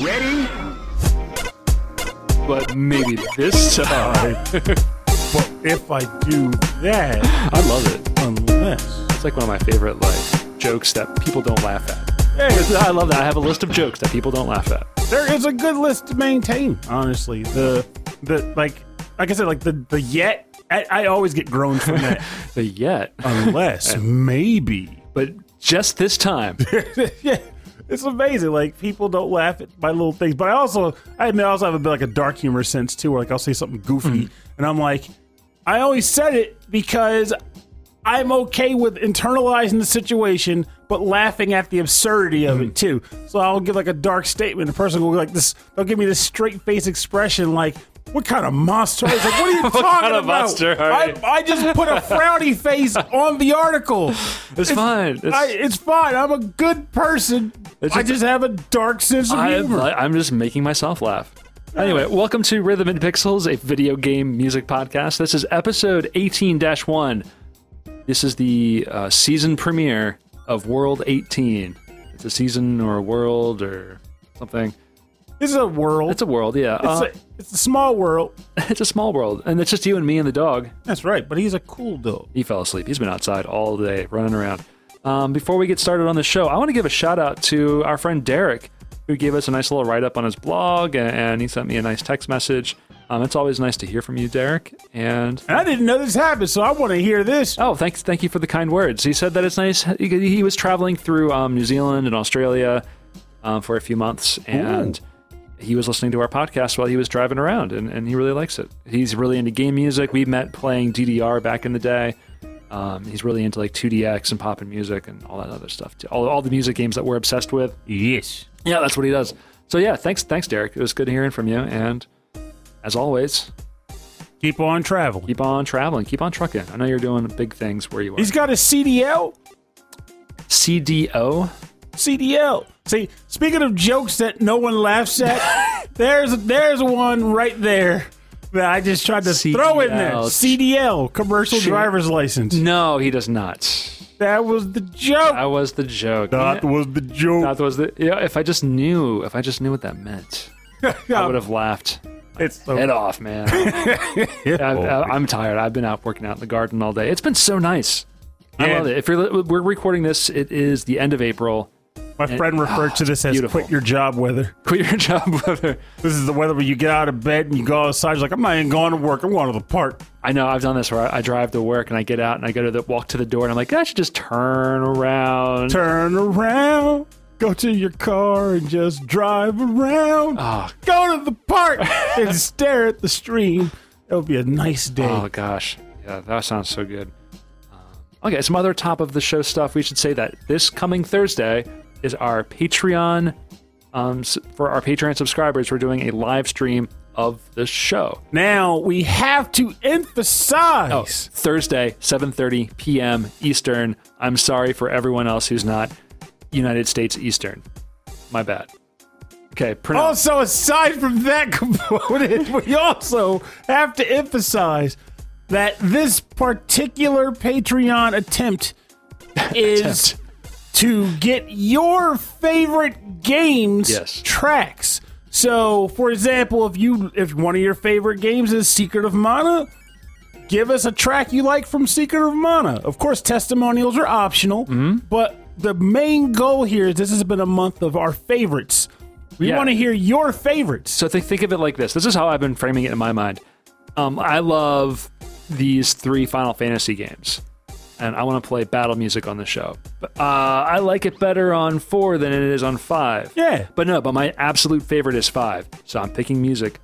ready? But maybe this time. But if I do that... I love it. Unless... It's like one of my favorite like jokes that people don't laugh at. Hey. I love that. I have a list of jokes that people don't laugh at. There is a good list to maintain, honestly. The like I said, like the yet... I always get groans from that. The yet. Unless, maybe. But just this time. Yeah. It's amazing. Like, people don't laugh at my little things. But I also have a bit like a dark humor sense too, where like I'll say something goofy and I'm like, I always said it because I'm okay with internalizing the situation, but laughing at the absurdity of it too. So I'll give like a dark statement. The person will be like this, they'll give me this straight face expression like, what kind of monster? I was like, what are you talking about? Monster, I just put a frowny face on the article. It's fine. It's fine. I'm a good person. I just have a dark sense of humor. I'm just making myself laugh. Anyway, welcome to Rhythm and Pixels, a video game music podcast. This is episode 18-1. This is the season premiere of World 18. It's a season or a world or something. This is a world. It's a world, yeah. It's a small world. It's a small world. And it's just you and me and the dog. That's right, but he's a cool dog. He fell asleep. He's been outside all day running around. Before we get started on the show, I want to give a shout out to our friend Derek, who gave us a nice little write-up on his blog, and he sent me a nice text message. It's always nice to hear from you, Derek. And I didn't know this happened, so I want to hear this. Oh, thank you for the kind words. He said that it's nice. He was traveling through New Zealand and Australia for a few months, and... Ooh. He was listening to our podcast while he was driving around, and he really likes it. He's really into game music. We met playing DDR back in the day. He's really into like 2DX and poppin' music and all that other stuff too. All the music games that we're obsessed with. Yes. Yeah, that's what he does. So yeah, thanks Derek. It was good hearing from you, and as always, keep on traveling. Keep on traveling. Keep on trucking. I know you're doing big things where you are. He's got a CDL. CDO? CDL. See, speaking of jokes that no one laughs at, there's one right there that I just tried to throw in there. CDL, commercial driver's license. No, he does not. That was the joke. That was the joke. Yeah, if I just knew what that meant, I would have laughed. It's so head off, man. I'm tired. I've been out working out in the garden all day. It's been so nice. Yeah. I love it. We're recording this, it is the end of April. My friend referred to this as beautiful. Quit your job weather. Quit your job weather. This is the weather where you get out of bed and you go outside. You're like, I'm not even going to work. I'm going to the park. I know. I've done this where I drive to work and I get out and I go to walk to the door and I'm like, I should just turn around. Turn around. Go to your car and just drive around. Oh. Go to the park and stare at the stream. It'll be a nice day. Oh, gosh. Yeah, that sounds so good. Okay, some other top of the show stuff. We should say that this coming Thursday... is our Patreon, for our Patreon subscribers, we're doing a live stream of the show. Now, we have to emphasize... Oh, Thursday, 7:30 p.m. Eastern. I'm sorry for everyone else who's not United States Eastern. My bad. Okay, also, aside from that component, we also have to emphasize that this particular Patreon attempt is... to get your favorite games tracks. So, for example, if one of your favorite games is Secret of Mana, give us a track you like from Secret of Mana. Of course, testimonials are optional, but the main goal here is this has been a month of our favorites. We want to hear your favorites. So think of it like this. This is how I've been framing it in my mind. I love these 3 Final Fantasy games. And I want to play battle music on the show. I like it better on 4 than it is on 5. Yeah. But my absolute favorite is 5. So I'm picking music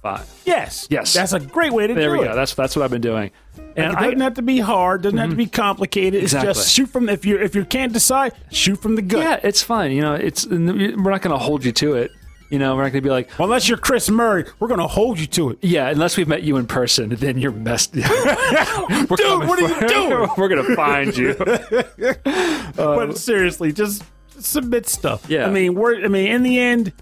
5. Yes. That's a great way to do it. There we go. That's what I've been doing. And it doesn't have to be hard. Doesn't have to be complicated. Exactly. It's just shoot from, if you can't decide, shoot from the gut. Yeah, it's fine. You know, we're not going to hold you to it. You know, we're not going to be like... Well, unless you're Chris Murray, we're going to hold you to it. Yeah, unless we've met you in person, then you're messed. Dude, what are you doing? We're going to find you. But seriously, just submit stuff. Yeah. I mean, in the end,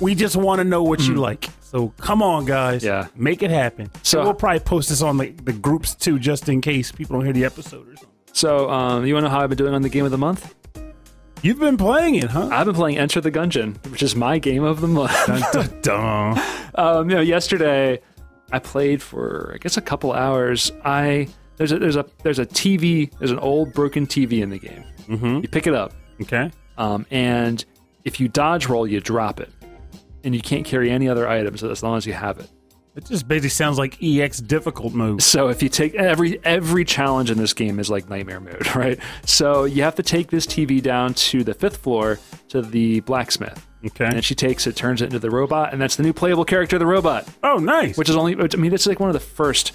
we just want to know what you like. So come on, guys. Yeah. Make it happen. So we'll probably post this on the groups, too, just in case people don't hear the episode or something. So you want to know how I've been doing on the Game of the Month? You've been playing it, huh? I've been playing Enter the Gungeon, which is my game of the month. Dun, dun, dun. You know, yesterday I played for I guess a couple hours. There's a TV. There's an old broken TV in the game. Mm-hmm. You pick it up, okay, and if you dodge roll, you drop it, and you can't carry any other items as long as you have it. It just basically sounds like EX difficult mode. So if you take every challenge in this game is like nightmare mode, right? So you have to take this TV down to the 5th floor to the blacksmith. Okay. And she turns it into the robot, and that's the new playable character, the robot. Oh, nice. Which is only, I mean, it's like one of the first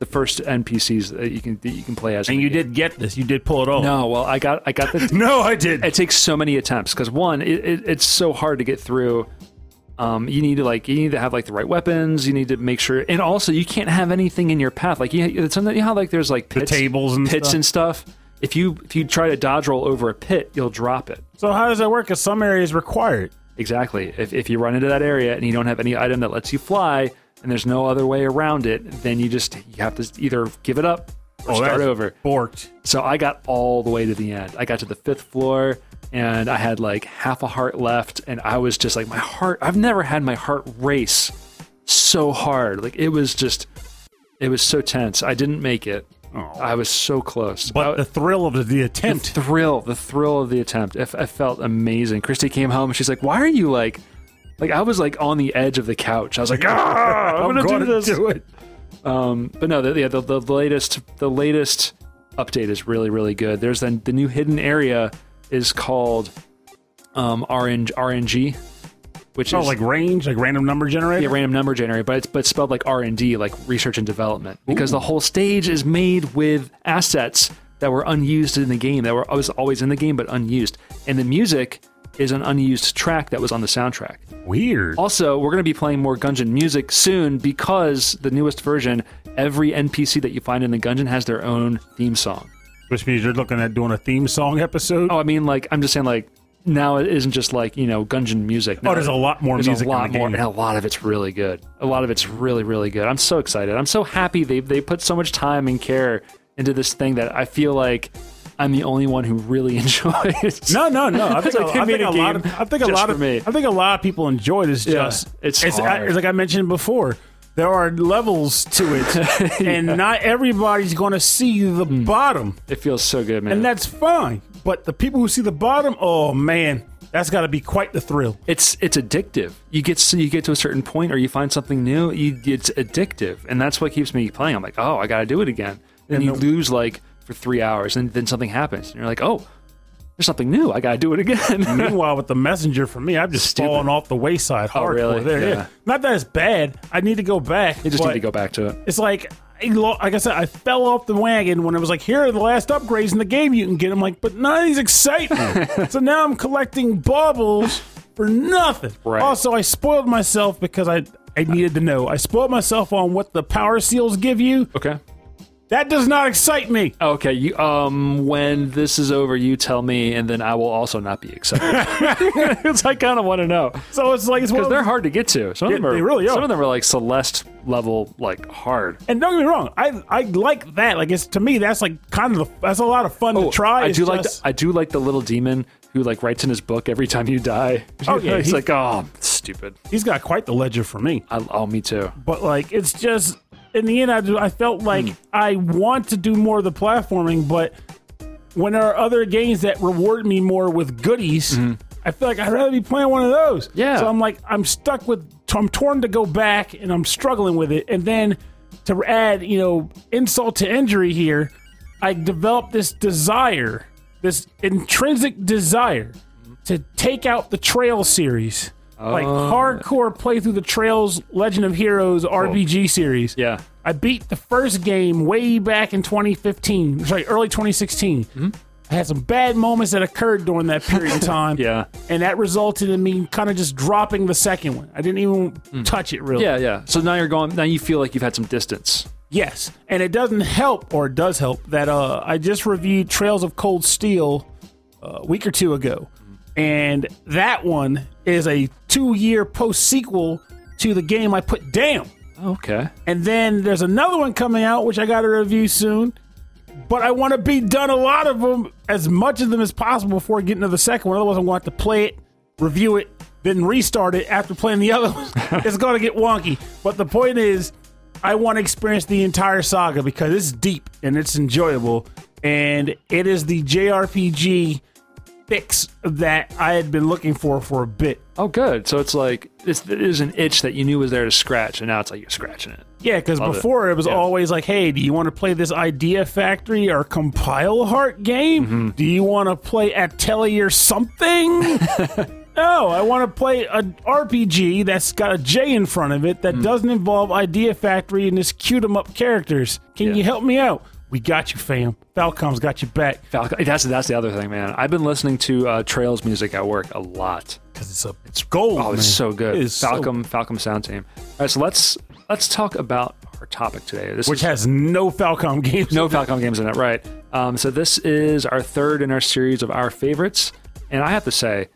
NPCs that you can play as. And you did get this. You did pull it off. No, well, I got the. No, I did. It takes so many attempts because one, it's so hard to get through. You need to have like the right weapons. You need to make sure, and also you can't have anything in your path. Like there's like pits, the tables and pits stuff. And stuff. If you try to dodge roll over a pit, you'll drop it. So how does that work? Because some areas require it. Exactly. If you run into that area and you don't have any item that lets you fly, and there's no other way around it, then you have to either give it up or start over. Borked. So I got all the way to the end. I got to the 5th floor. And I had like half a heart left, and I was just like, I've never had my heart race so hard. Like it was so tense. I didn't make it. Oh. I was so close. But the thrill of the attempt. The thrill of the attempt. I felt amazing. Christy came home and she's like, why are you like I was like on the edge of the couch. I was like, I'm gonna do it. But no, the latest update is really, really good. There's then the new hidden area is called RNG, which is like range, like random number generator. Yeah, random number generator, but it's spelled like R&D, like research and development, because the whole stage is made with assets that were unused in the game, that were always in the game but unused, and the music is an unused track that was on the soundtrack. Weird. Also, we're going to be playing more Gungeon music soon because the newest version, every NPC that you find in the Gungeon has their own theme song. Which means you're looking at doing a theme song episode? Oh, I mean, like, I'm just saying, like, now it isn't just, like, you know, Gungeon music. No, there's a lot more music in the game. And a lot of it's really good. A lot of it's really, really good. I'm so excited. I'm so happy they put so much time and care into this thing that I feel like I'm the only one who really enjoys. No. I think a lot of people enjoy this. It's like I mentioned before. There are levels to it, and not everybody's going to see the bottom. It feels so good, man. And that's fine. But the people who see the bottom, oh, man, that's got to be quite the thrill. It's addictive. You get to a certain point or you find something new, it's addictive. And that's what keeps me playing. I'm like, oh, I got to do it again. And you lose, like, for 3 hours, and then something happens. And you're like, oh, there's something new. I got to do it again. Meanwhile, with the messenger for me, I've just fallen off the wayside hardcore. Oh, really? There. Yeah. Not that it's bad. I need to go back. You just need to go back to it. It's like I said, I fell off the wagon when it was like, here are the last upgrades in the game you can get. I'm like, but none of these excite me. So now I'm collecting baubles for nothing. Right. Also, I spoiled myself because I needed to know. I spoiled myself on what the power seals give you. Okay. That does not excite me. Okay, you, when this is over, you tell me, and then I will also not be excited. It's I kind of want to know. So it's like because they're hard to get to. Some of them are like Celeste level, like hard. And don't get me wrong, I like that. Like it's to me, that's like kind of that's a lot of fun to try. I do like the little demon who like writes in his book every time you die. Oh yeah, he's like stupid. He's got quite the ledger for me. Me too. But like it's just. In the end, I felt like I want to do more of the platforming, but when there are other games that reward me more with goodies, I feel like I'd rather be playing one of those. Yeah. So I'm like, I'm torn to go back, and I'm struggling with it. And then to add, you know, insult to injury here, I developed this desire, this intrinsic desire to take out the Trail series. Like hardcore play through the Trails Legend of Heroes RPG series. Yeah. I beat the first game way back in 2015. Sorry, early 2016. Mm-hmm. I had some bad moments that occurred during that period of time. Yeah. And that resulted in me kind of just dropping the second one. I didn't even touch it really. Yeah. So now you feel like you've had some distance. Yes. And it doesn't help, or it does help, that I just reviewed Trails of Cold Steel a week or two ago. And that one is a 2-year post-sequel to the game I put down. Okay. And then there's another one coming out, which I got to review soon. but I want to be done a lot of them, as much of them as possible before getting to the second one. Otherwise, I want to play it, review it, then restart it after playing the other ones. It's going to get wonky. But the point is, I want to experience the entire saga because it's deep and it's enjoyable. And it is the JRPG fix that I had been looking for a bit. Oh, good. So it's like, it is an itch that you knew was there to scratch, and now it's like you're scratching it. Yeah, because before it was always like, hey, do you want to play this Idea Factory or Compile Heart game? Mm-hmm. Do you want to play Atelier something? No, I want to play an RPG that's got a J in front of it that doesn't involve Idea Factory and this cute-em-up characters. Can you help me out? We got you, fam. Falcom's got you back. That's the other thing, man. I've been listening to Trails music at work a lot. Because it's gold, man. It's so good. It Falcom sound team. All right, so let's talk about our topic today. Which has no Falcom games. No Falcom games in it, right. So this is our third in our series of our favorites. And I have to say,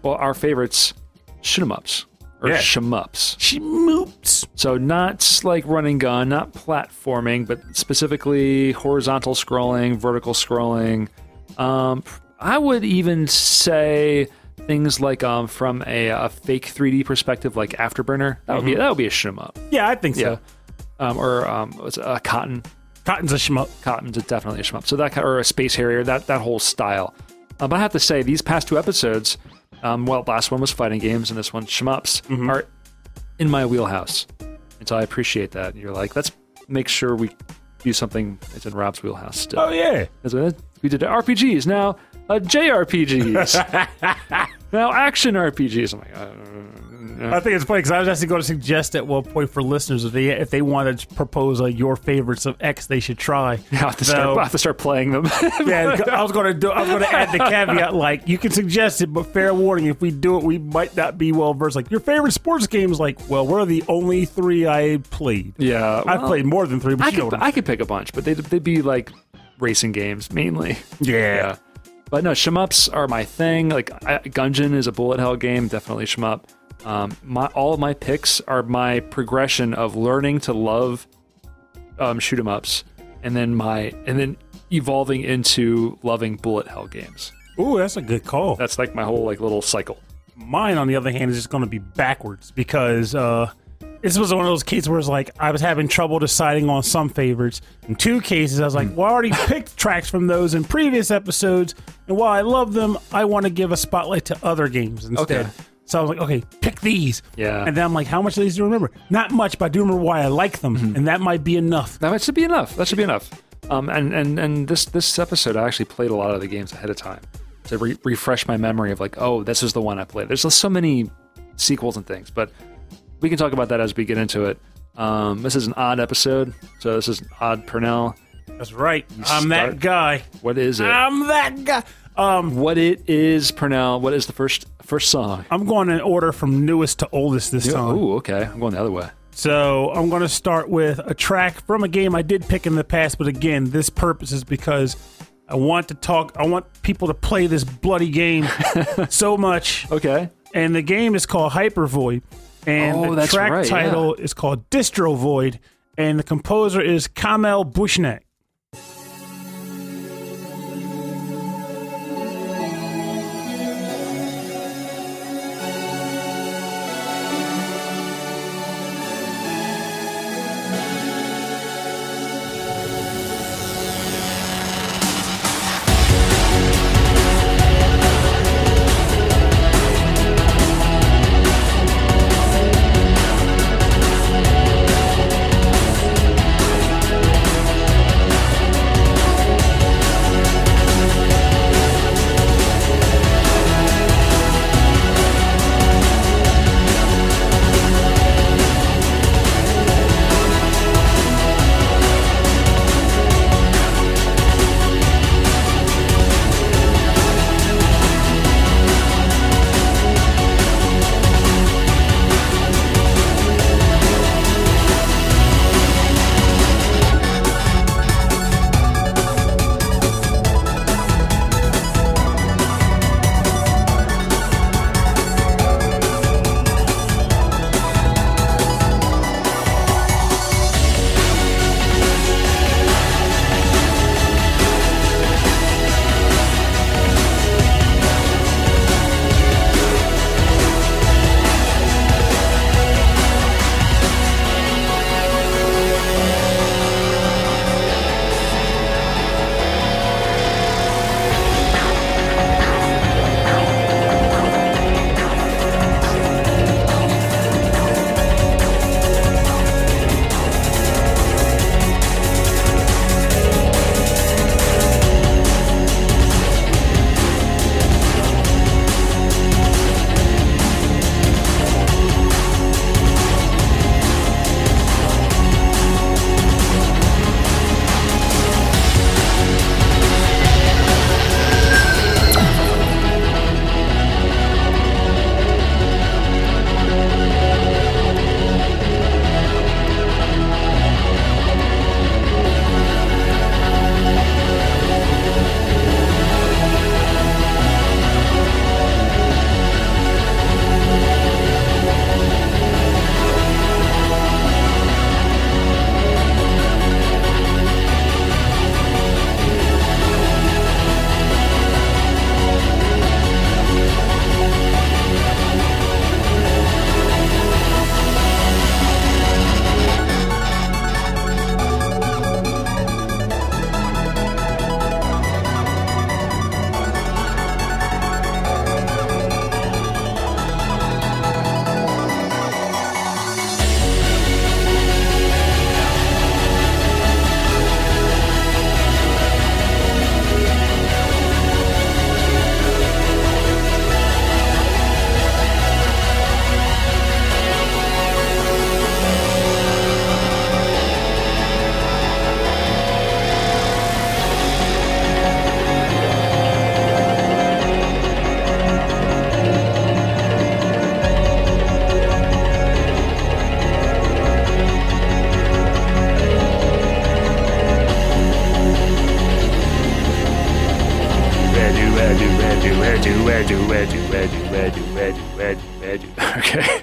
well, our favorites, shoot-em-ups. Or shmups. Shmoops. So not like running gun, not platforming, but specifically horizontal scrolling, vertical scrolling. I would even say things like from a fake 3D perspective, like Afterburner. That would be a shmup. Yeah, I think so. Yeah. Or Cotton. Cotton's a shmup. Cotton's definitely a shmup. So that or a Space Harrier. That whole style. But I have to say, these past two episodes. Well, last one was fighting games, and this one, shmups, are in my wheelhouse. And so I appreciate that. And you're like, let's make sure we do something that's in Rob's wheelhouse still. Oh, yeah. We did RPGs, now JRPGs, now action RPGs. I'm like, I think it's funny, because I was actually going to suggest at one point for listeners, if they wanted to propose your favorites of X, they should try. I have to start playing them. Yeah, I was going to add the caveat, like, you can suggest it, but fair warning, if we do it, we might not be well-versed. Like, your favorite sports games, like, well, we're the only three I played. Yeah. Well, I've played more than three, but I could pick a bunch, but they'd be, like, racing games mainly. Yeah. But no, shmups are my thing. Like Gungeon is a bullet hell game, definitely shmup. All of my picks are my progression of learning to love shoot 'em ups, and then evolving into loving bullet hell games. Ooh, that's a good call. That's like my whole little cycle. Mine, on the other hand, is just going to be backwards because this was one of those cases where it's like I was having trouble deciding on some favorites. In two cases, I was like, well, I already picked tracks from those in previous episodes, and while I love them, I want to give a spotlight to other games instead. Okay. So I was like, okay, pick these. Yeah. And then I'm like, how much of these do you remember? Not much, but I do remember why I like them, and that might be enough. That should be enough. And this episode, I actually played a lot of the games ahead of time to refresh my memory of like, oh, this is the one I played. There's so many sequels and things, but we can talk about that as we get into it. This is an odd episode, so this is Odd Purnell. That's right. I'm that guy. What is it? I'm that guy. What it is, Purnell? What is the first song? I'm going in order from newest to oldest this time. Ooh, okay. I'm going the other way. So I'm going to start with a track from a game I did pick in the past, but again, this purpose is because I want people to play this bloody game so much. Okay. And the game is called Hyper Void. And the track title is called Distro Void, and the composer is Kamel Bushnek. Ready. Okay.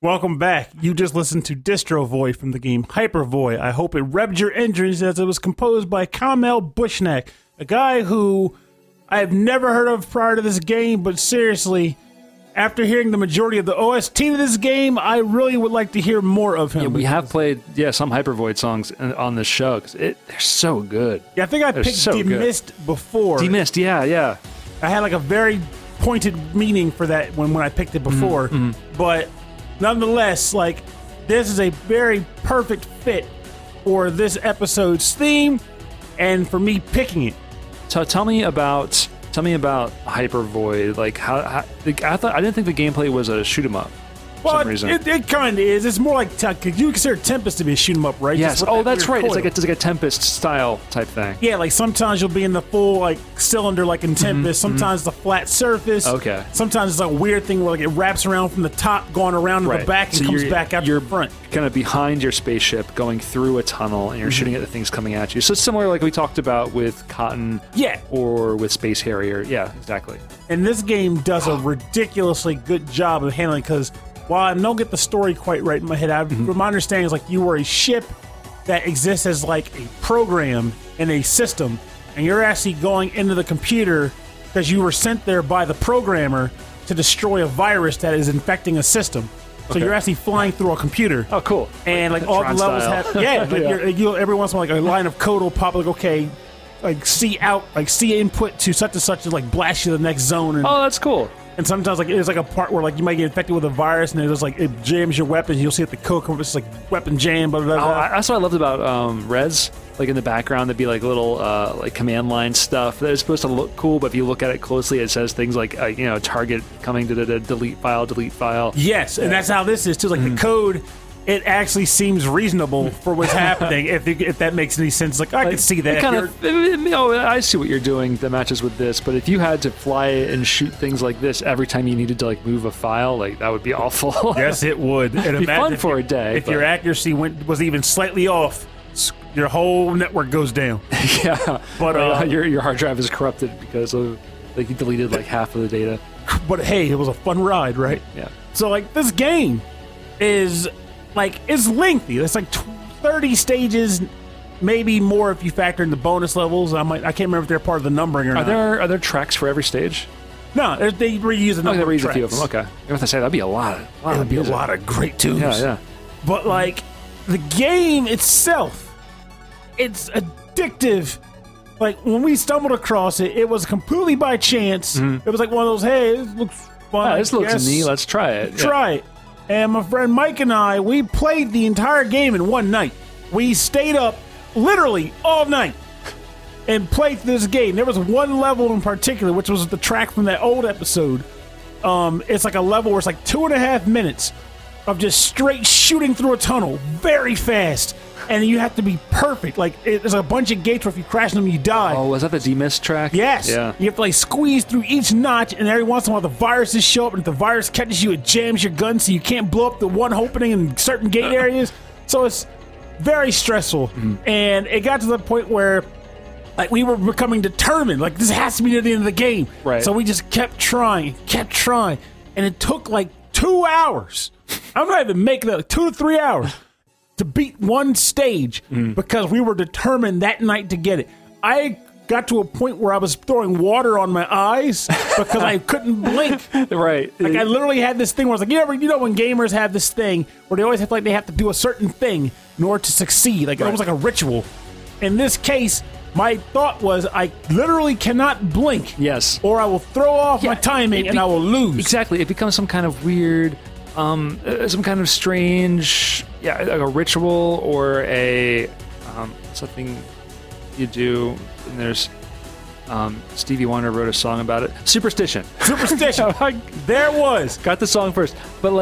Welcome back. You just listened to Distro Void from the game Hyper Void. I hope it revved your engines, as it was composed by Kamel Bushnek, a guy who I have never heard of prior to this game, but seriously, after hearing the majority of the OST of this game, I really would like to hear more of him. Yeah, we have played some Hyper Void songs on this show, because they're so good. Yeah, I think I picked Demist before. Demist, yeah. I had a very pointed meaning for that when I picked it before, but nonetheless, this is a very perfect fit for this episode's theme, and for me picking it. So tell me about Hyper Void. I didn't think the gameplay was a shoot 'em up. Well, it kind of is. It's more like you consider Tempest to be a shoot 'em up, right? Yes. That's right. It's like a Tempest style type thing. Yeah, sometimes you'll be in the full cylinder in Tempest. Sometimes the flat surface. Okay. Sometimes it's a weird thing where it wraps around from the top, going around to the back, and comes back out your front. Kind of behind your spaceship, going through a tunnel, and you're shooting at the things coming at you. So it's similar, we talked about with Cotton. Yeah. Or with Space Harrier. Yeah, exactly. And this game does a ridiculously good job of handling, because while I don't get the story quite right in my head, from my understanding is you were a ship that exists as a program in a system, and you're actually going into the computer because you were sent there by the programmer to destroy a virus that is infecting a system. So you're actually flying through a computer. Oh, cool! And all Tron the levels style. Have every once in a while a line of code will pop C out C input to such and such, and blast you to the next zone. And, oh, that's cool. And sometimes there's a part where you might get infected with a virus, and there's it jams your weapons. You'll see it the code it's weapon jam. Blah, blah, blah. That's what I loved about Rez. In the background, there'd be little command line stuff that is supposed to look cool, but if you look at it closely, it says things target coming to the delete file. Yes, and that's how this is too. The code, it actually seems reasonable for what's happening. If that makes any sense, I can see that. I see what you're doing. That matches with this. But if you had to fly and shoot things like this every time you needed to move a file, that would be awful. Yes, it would. It'd be fun for a day. If your accuracy was even slightly off, your whole network goes down. Yeah, but your hard drive is corrupted because of you deleted half of the data. But hey, it was a fun ride, right? Yeah. So this game is. It's lengthy. It's 30 stages, maybe more if you factor in the bonus levels. I can't remember if they're part of the numbering or not. Are there tracks for every stage? No, they reuse a number of tracks. They reuse a few of them, okay. I was going to say, that'd be a lot. That'd be a lot of great tunes. Yeah. But, the game itself, it's addictive. When we stumbled across it, it was completely by chance. It was one of those, hey, this looks fun. Yeah, this looks neat. Let's try it. And my friend Mike and I, we played the entire game in one night. We stayed up literally all night and played this game. There was one level in particular, which was the track from that old episode. It's a level where it's 2.5 minutes of just straight shooting through a tunnel very fast. And you have to be perfect. There's a bunch of gates where if you crash them, you die. Oh, was that the Demist track? Yes. Yeah. You have to squeeze through each notch, and every once in a while the viruses show up, and if the virus catches you, it jams your gun, so you can't blow up the one opening in certain gate areas. So it's very stressful. And it got to the point where we were becoming determined. This has to be near the end of the game. Right. So we just kept trying. And it took 2 hours. I'm not even making that 2 to 3 hours. To beat one stage because we were determined that night to get it. I got to a point where I was throwing water on my eyes because I couldn't blink. Right. I literally had this thing where I was when gamers have this thing where they always have they have to do a certain thing in order to succeed. It was a ritual. In this case, my thought was I literally cannot blink. Yes. Or I will throw off my timing and I will lose. Exactly. It becomes some kind of weird some kind of strange, a ritual or a something you do. And there's Stevie Wonder wrote a song about it. Superstition. There was. Got the song first, but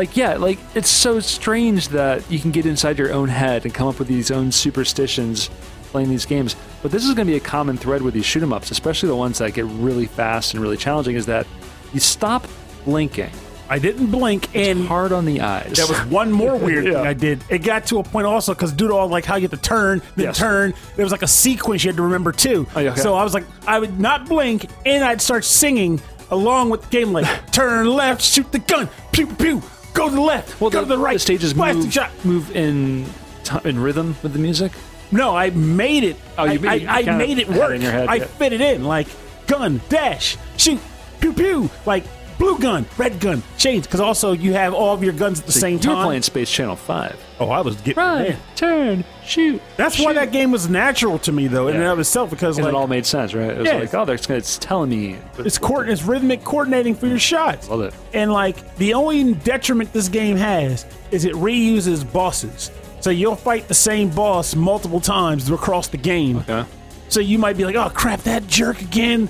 it's so strange that you can get inside your own head and come up with these own superstitions playing these games. But this is going to be a common thread with these shoot 'em ups, especially the ones that get really fast and really challenging. Is that you stop blinking. I didn't blink. It's and hard on the eyes. That was one more weird thing I did. It got to a point also because due to all like how you had to turn, then turn, there was like a sequence you had to remember too. Oh, okay. So I was like, I would not blink, and I'd start singing along with the game like turn left, shoot the gun, pew pew, go to the left, well, go to the right. The stages move in rhythm with the music. No, I made it. Oh, you made it. I made it work. In your head, I fit it in like gun dash shoot pew pew like. Blue gun, red gun, chains. Because also you have all of your guns at the same time. You were playing Space Channel 5. Oh, I was getting run, turn, shoot. That's why that game was natural to me, though, in and of itself. Because like, it all made sense, right? It was like, oh, it's telling me. It's rhythmic coordinating for your shots. Love it. And like the only detriment this game has is it reuses bosses. So you'll fight the same boss multiple times across the game. Okay. So you might be like, oh, crap, that jerk again.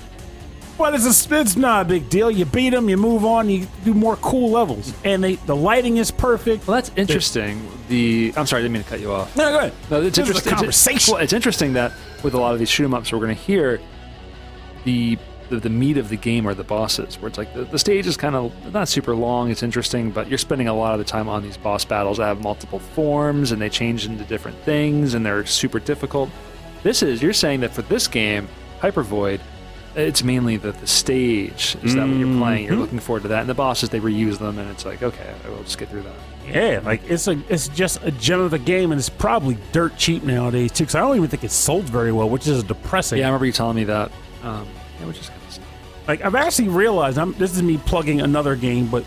But it's not a big deal. You beat them, you move on, you do more cool levels. And the lighting is perfect. Well, that's interesting. I'm sorry, I didn't mean to cut you off. No, go ahead. No, it's interesting. A conversation. Well, it's interesting that with a lot of these shoot-em-ups, we're going to hear the meat of the game are the bosses, where it's like the stage is kind of not super long. It's interesting, but you're spending a lot of the time on these boss battles that have multiple forms, and they change into different things, and they're super difficult. You're saying that for this game, Hyper Void, it's mainly the stage is that when you're playing, you're looking forward to that, and the bosses, they reuse them, and it's like, okay, I will just get through that. Yeah, like it's just a gem of a game, and it's probably dirt cheap nowadays too, because I don't even think it's sold very well, which is depressing. Yeah, I remember you telling me that. Which is kind of sad. Like I've actually realized, this is me plugging another game, but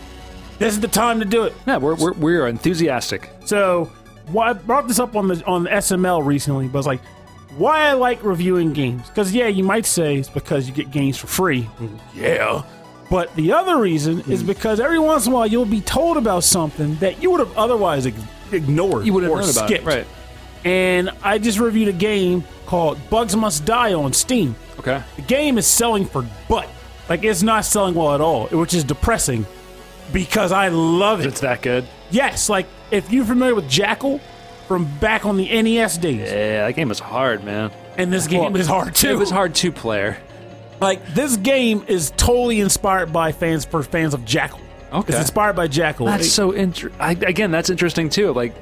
this is the time to do it. Yeah, we're enthusiastic. So I brought this up on the SML recently, but it's like. Why I like reviewing games. Because, you might say it's because you get games for free. Yeah. But the other reason is because every once in a while you'll be told about something that you would have otherwise ignored or skipped. Right. And I just reviewed a game called Bugs Must Die on Steam. Okay. The game is selling for butt. Like, it's not selling well at all, which is depressing because I love it. It's that good? Yes. Like, if you're familiar with Jackal... From back on the NES days. Yeah, that game was hard, man. And this game is hard, too. It was hard two-player. Like, this game is totally inspired by fans of Jackal. Okay. It's inspired by Jackal. That's so interesting. Again, that's interesting, too. Like,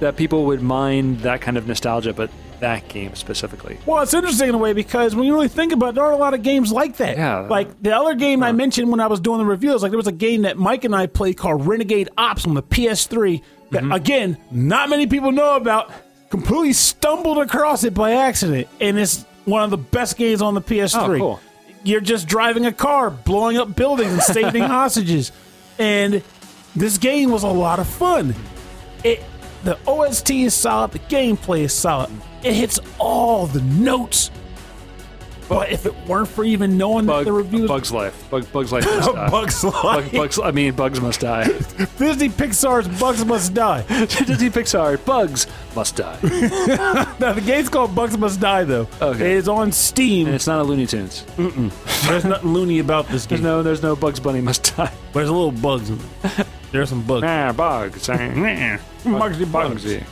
that people would mind that kind of nostalgia, but that game specifically. Well, it's interesting in a way because when you really think about it, there are a lot of games like that. Yeah. Like, the other game I mentioned when I was doing the reviews, like, there was a game that Mike and I played called Renegade Ops on the PS3. That, again, not many people know about. Completely stumbled across it by accident, and it's one of the best games on the PS3. Oh, cool. You're just driving a car, blowing up buildings, and saving hostages. And this game was a lot of fun. The OST is solid. The gameplay is solid. It hits all the notes. But if it weren't for even knowing that the reviews... Bugs Life must die. Bugs Life. Bugs Must Die. Disney Pixar's Bugs Must Die. Disney Pixar, Bugs Must Die. Now, the game's called Bugs Must Die, though. Okay. It is on Steam. And it's not a Looney Tunes. Mm-mm. There's nothing loony about this game. There's no Bugs Bunny Must Die. But there's a little bugs in it. There's some bugs. Nah, bugs. Bugsy.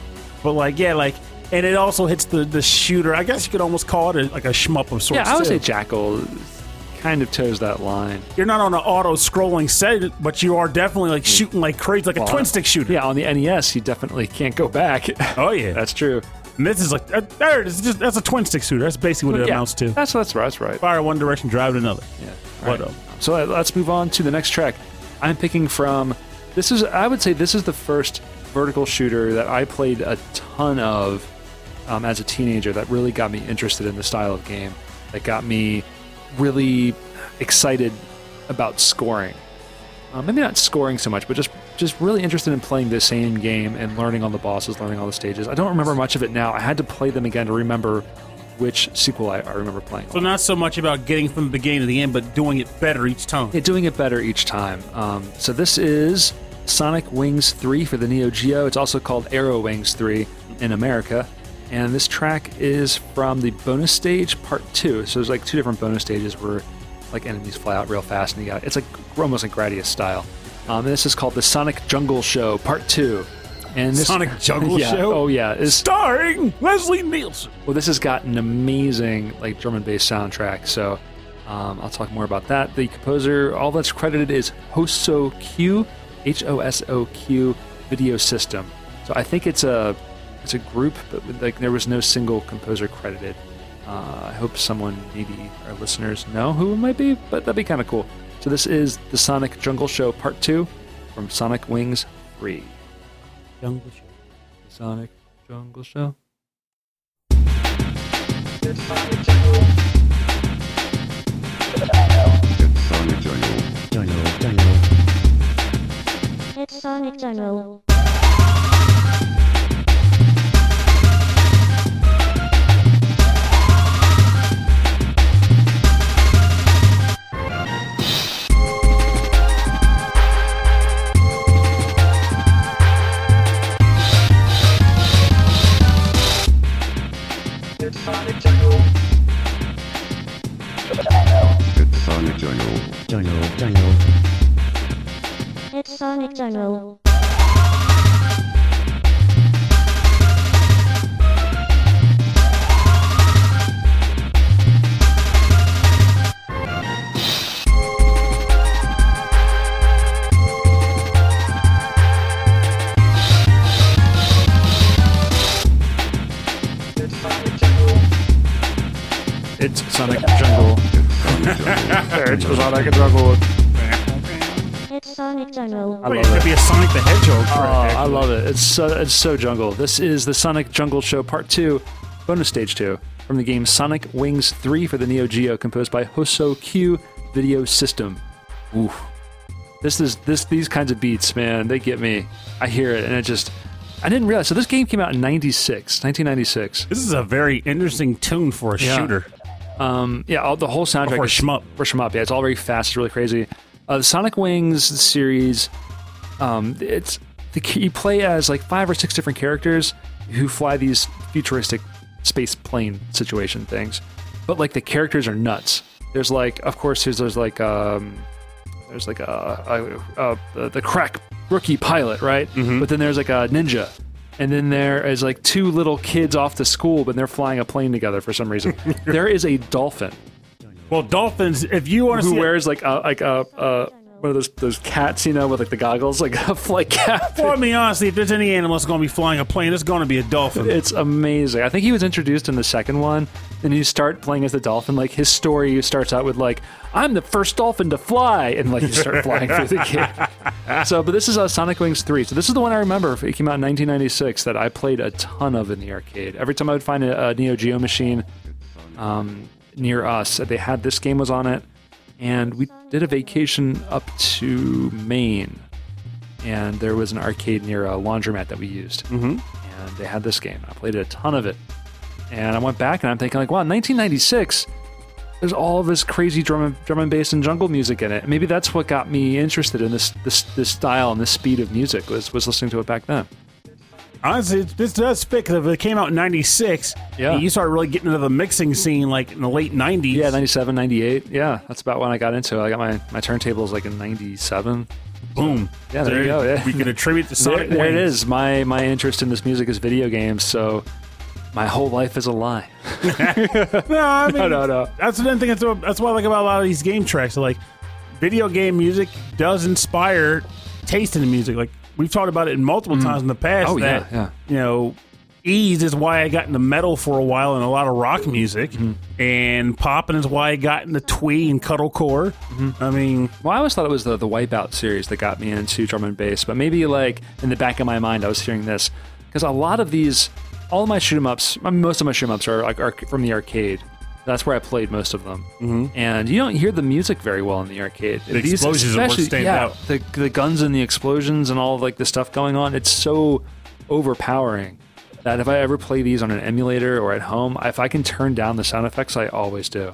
But, and it also hits the shooter. I guess you could almost call it a shmup of sorts. Yeah, I would say Jackal kind of toes that line. You're not on an auto-scrolling set, but you are definitely shooting like crazy, like a twin-stick shooter. Yeah, on the NES, you definitely can't go back. Oh, yeah. That's true. And this is there it is. That's a twin-stick shooter. That's basically what it amounts to. That's right. Fire one direction, drive in another. Yeah. Right. So let's move on to the next track. I'm picking from... I would say this is the first vertical shooter that I played a ton of as a teenager, that really got me interested in the style of game, that got me really excited about scoring. Maybe not scoring so much, but just really interested in playing the same game and learning all the bosses, learning all the stages. I don't remember much of it now. I had to play them again to remember which sequel I remember playing. So not so much about getting from the beginning to the end, but doing it better each time. Yeah, doing it better each time. So this is Sonic Wings 3 for the Neo Geo. It's also called Aero Wings 3 in America. And this track is from the bonus stage part 2. So there's two different bonus stages where enemies fly out real fast, and it's almost like Gradius style. And this is called the Sonic Jungle Show part 2. And this, Sonic Jungle Show? Oh yeah, starring Leslie Nielsen. Well, this has got an amazing drum and bass soundtrack. So I'll talk more about that. The composer, all that's credited is Hoso Q. Hoso Q, Video System. So I think it's a group, but like there was no single composer credited. I hope someone, maybe our listeners, know who it might be, but that'd be kind of cool. So this is the Sonic Jungle Show Part 2 from Sonic Wings 3. Jungle Show. Sonic Jungle Show. It's Sonic Jungle. It's Sonic Jungle. Jungle, Jungle. It's Sonic Jungle. It's Sonic Jungle. It's Sonic Jungle. Jungle, Jungle. It's Sonic Jungle. It's Sonic Jungle. It's Sonic Jungle. It's Sonic Jungle. I love it. It could be a Sonic the Hedgehog. Oh, I love it. It's so jungle. This is the Sonic Jungle Show Part 2, Bonus Stage 2, from the game Sonic Wings 3 for the Neo Geo, composed by Hoso Q, Video System. Oof. These kinds of beats, man, they get me. I hear it, and it just... I didn't realize. So this game came out in 1996. This is a very interesting tune for a shooter. The whole soundtrack for shmup. For shmup, yeah, it's all very fast. It's really crazy. The Sonic Wings series, you play as like 5 or 6 different characters who fly these futuristic space plane situation things, but like the characters are nuts. There's like, of course, there's the crack rookie pilot, right? Mm-hmm. But then there's like a ninja. And then there is like 2 little kids off to school, but they're flying a plane together for some reason. There is a dolphin. Well, dolphins, if you want to see... Who wears like one of those cats, you know, with like the goggles, like a flight cap. Well, I mean, honestly, if there's any animal that's going to be flying a plane, it's going to be a dolphin. It's amazing. I think he was introduced in the second one, and you start playing as the dolphin. Like, his story starts out with like, I'm the first dolphin to fly, and like you start flying through the game. So, but this is Sonic Wings 3. So this is the one I remember. It came out in 1996 that I played a ton of in the arcade. Every time I would find a Neo Geo machine near us, they had this game was on it. And we did a vacation up to Maine, and there was an arcade near a laundromat that we used, and they had this game. I played a ton of it, and I went back and I'm thinking like, wow, 1996. There's all of this crazy drum and bass and jungle music in it. Maybe that's what got me interested in this style and this speed of music was listening to it back then. Honestly, this does fit because if it came out in 96, yeah. You started really getting into the mixing scene like in the late 90s. Yeah, 97, 98. Yeah, that's about when I got into it. I got my turntables like in 97. Boom. Yeah, there you go. Yeah. We can attribute to Sonic Wings. There it is. My interest in this music is video games, so my whole life is a lie. No. That's the thing. That's what I like about a lot of these game tracks. Like, video game music does inspire taste in the music. Like, we've talked about it multiple times in the past you know, ease is why I got into metal for a while and a lot of rock music, and poppin' is why I got into twee and cuddlecore. I mean... Well, I always thought it was the Wipeout series that got me into drum and bass, but maybe, like, in the back of my mind I was hearing this, because a lot of these, all of my shoot-em-ups, most of my shoot-em-ups are from the arcade. That's where I played most of them. And you don't hear the music very well in the arcade. The explosions are what stand out. The guns and the explosions and all like the stuff going on, it's so overpowering that if I ever play these on an emulator or at home, if I can turn down the sound effects, I always do.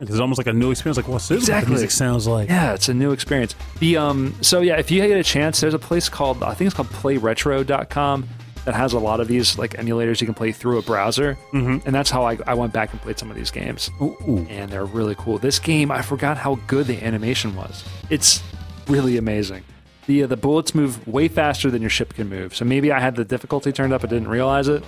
It's almost like a new experience. Like, what's this? Exactly. What the music sounds like. Yeah, it's a new experience. If you get a chance, there's a place called, I think it's called playretro.com. that has a lot of these like emulators you can play through a browser, and that's how I went back and played some of these games. Ooh. And they're really cool. This game, I forgot how good the animation was. It's really amazing. The bullets move way faster than your ship can move, so maybe I had the difficulty turned up, I didn't realize it,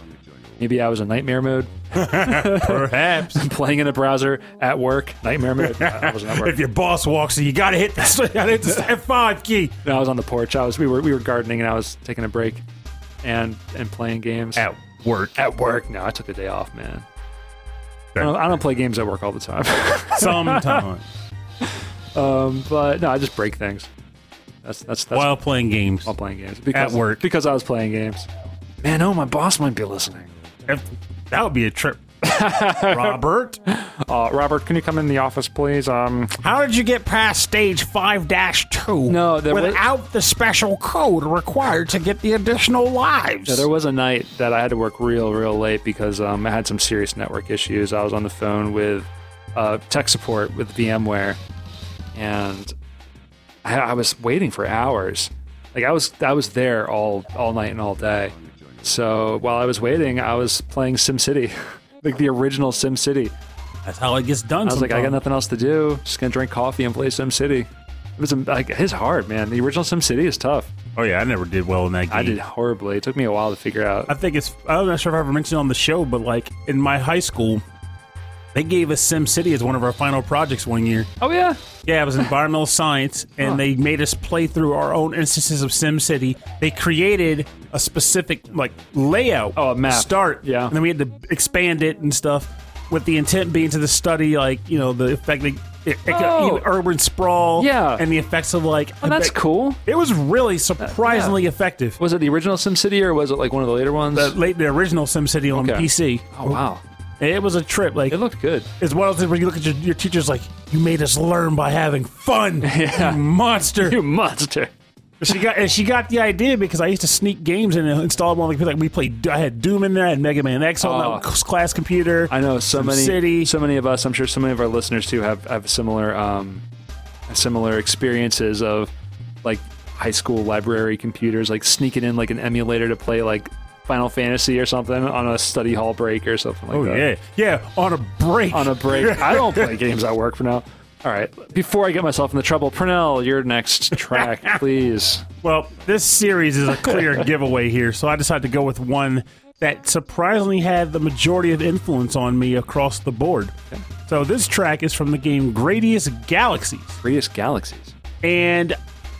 Maybe I was in nightmare mode. Perhaps. Playing in a browser at work. Nightmare mode. I wasn't at work. If your boss walks in, you gotta hit the F5 key. No, I was on the porch. We were gardening and I was taking a break and playing games. At work. At work. No, I took the day off, man. I don't play games at work all the time. Sometimes. But no, I just break things. That's while playing games. While playing games. Because, at work. Because I was playing games. Man, oh, my boss might be listening. That would be a trip. Robert? Robert, can you come in the office, please? How did you get past stage 5-2 without the special code required to get the additional lives? Yeah, there was a night that I had to work real late because I had some serious network issues. I was on the phone with tech support with VMware, and I was waiting for hours. Like I was there all night and all day. So while I was waiting, I was playing SimCity, like the original SimCity. That's how it gets done. I was sometimes. I got nothing else to do. Just gonna drink coffee and play SimCity. It was it's hard, man. The original SimCity is tough. Oh yeah, I never did well in that game. I did horribly. It took me a while to figure out. I'm not sure if I ever mentioned it on the show, but like in my high school, they gave us SimCity as one of our final projects one year. Oh, yeah? Yeah, it was environmental science, and they made us play through our own instances of SimCity. They created a specific, like, layout. Oh, a map. Start. Yeah. And then we had to expand it and stuff, with the intent being to study, like, you know, the effect that urban sprawl and the effects of, like... Oh, that's cool. It was really surprisingly effective. Was it the original SimCity, or was it, like, one of the later ones? The original SimCity on PC. Oh, wow. It was a trip. Like, it looked good. It's one of those things where you look at your teacher's like, you made us learn by having fun, you monster. You monster. She got the idea because I used to sneak games in and install them on the computer. Like I had Doom in there, I had Mega Man X on that class computer. I know so many of us, I'm sure so many of our listeners too have similar experiences of like high school library computers, like sneaking in like an emulator to play like Final Fantasy or something on a study hall break or something like that. Yeah, on a break. On a break. I don't play games at work for now. All right, before I get myself into trouble, Purnell, your next track, please. Well, this series is a clear giveaway here, so I decided to go with one that surprisingly had the majority of influence on me across the board. Okay. So this track is from the game Gradius Galaxies. Gradius Galaxies. And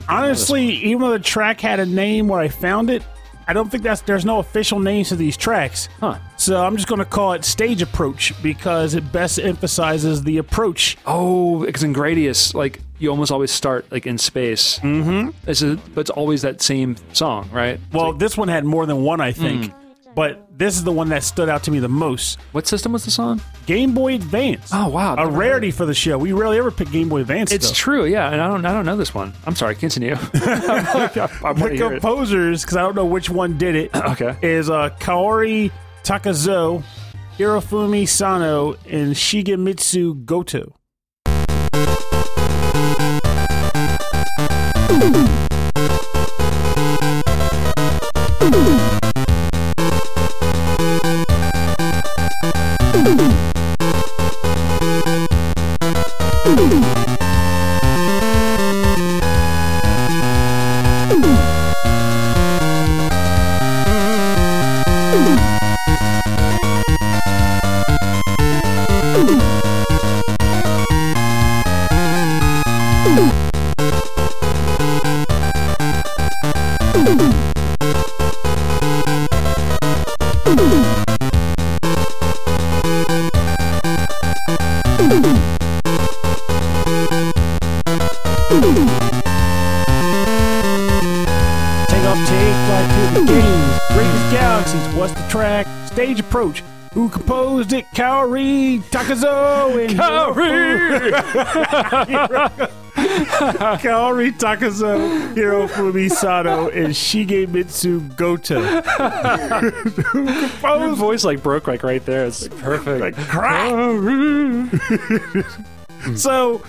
honestly, even though the track had a name where I found it, I don't think there's no official names to these tracks. Huh. So I'm just going to call it Stage Approach because it best emphasizes the approach. Oh, because in Gradius, like, you almost always start, like, in space. Mm-hmm. But it's always that same song, right? Well, this one had more than one, I think. But this is the one that stood out to me the most. What system was the song? Game Boy Advance. Oh, wow. A rarity for the show. We rarely ever pick Game Boy Advance. It's true, yeah. And I don't know this one. I'm sorry, continue. The composers, because I don't know which one did it, is Kaori Takazo, Hirofumi Sano, and Shigemitsu Goto. Approach. Who composed it? Kaori Takazo and Kaori Kaori Takazo, Hirofumi Sano, and Shigemitsu Goto. Your voice like broke like right there. It's perfect. Like crack. So,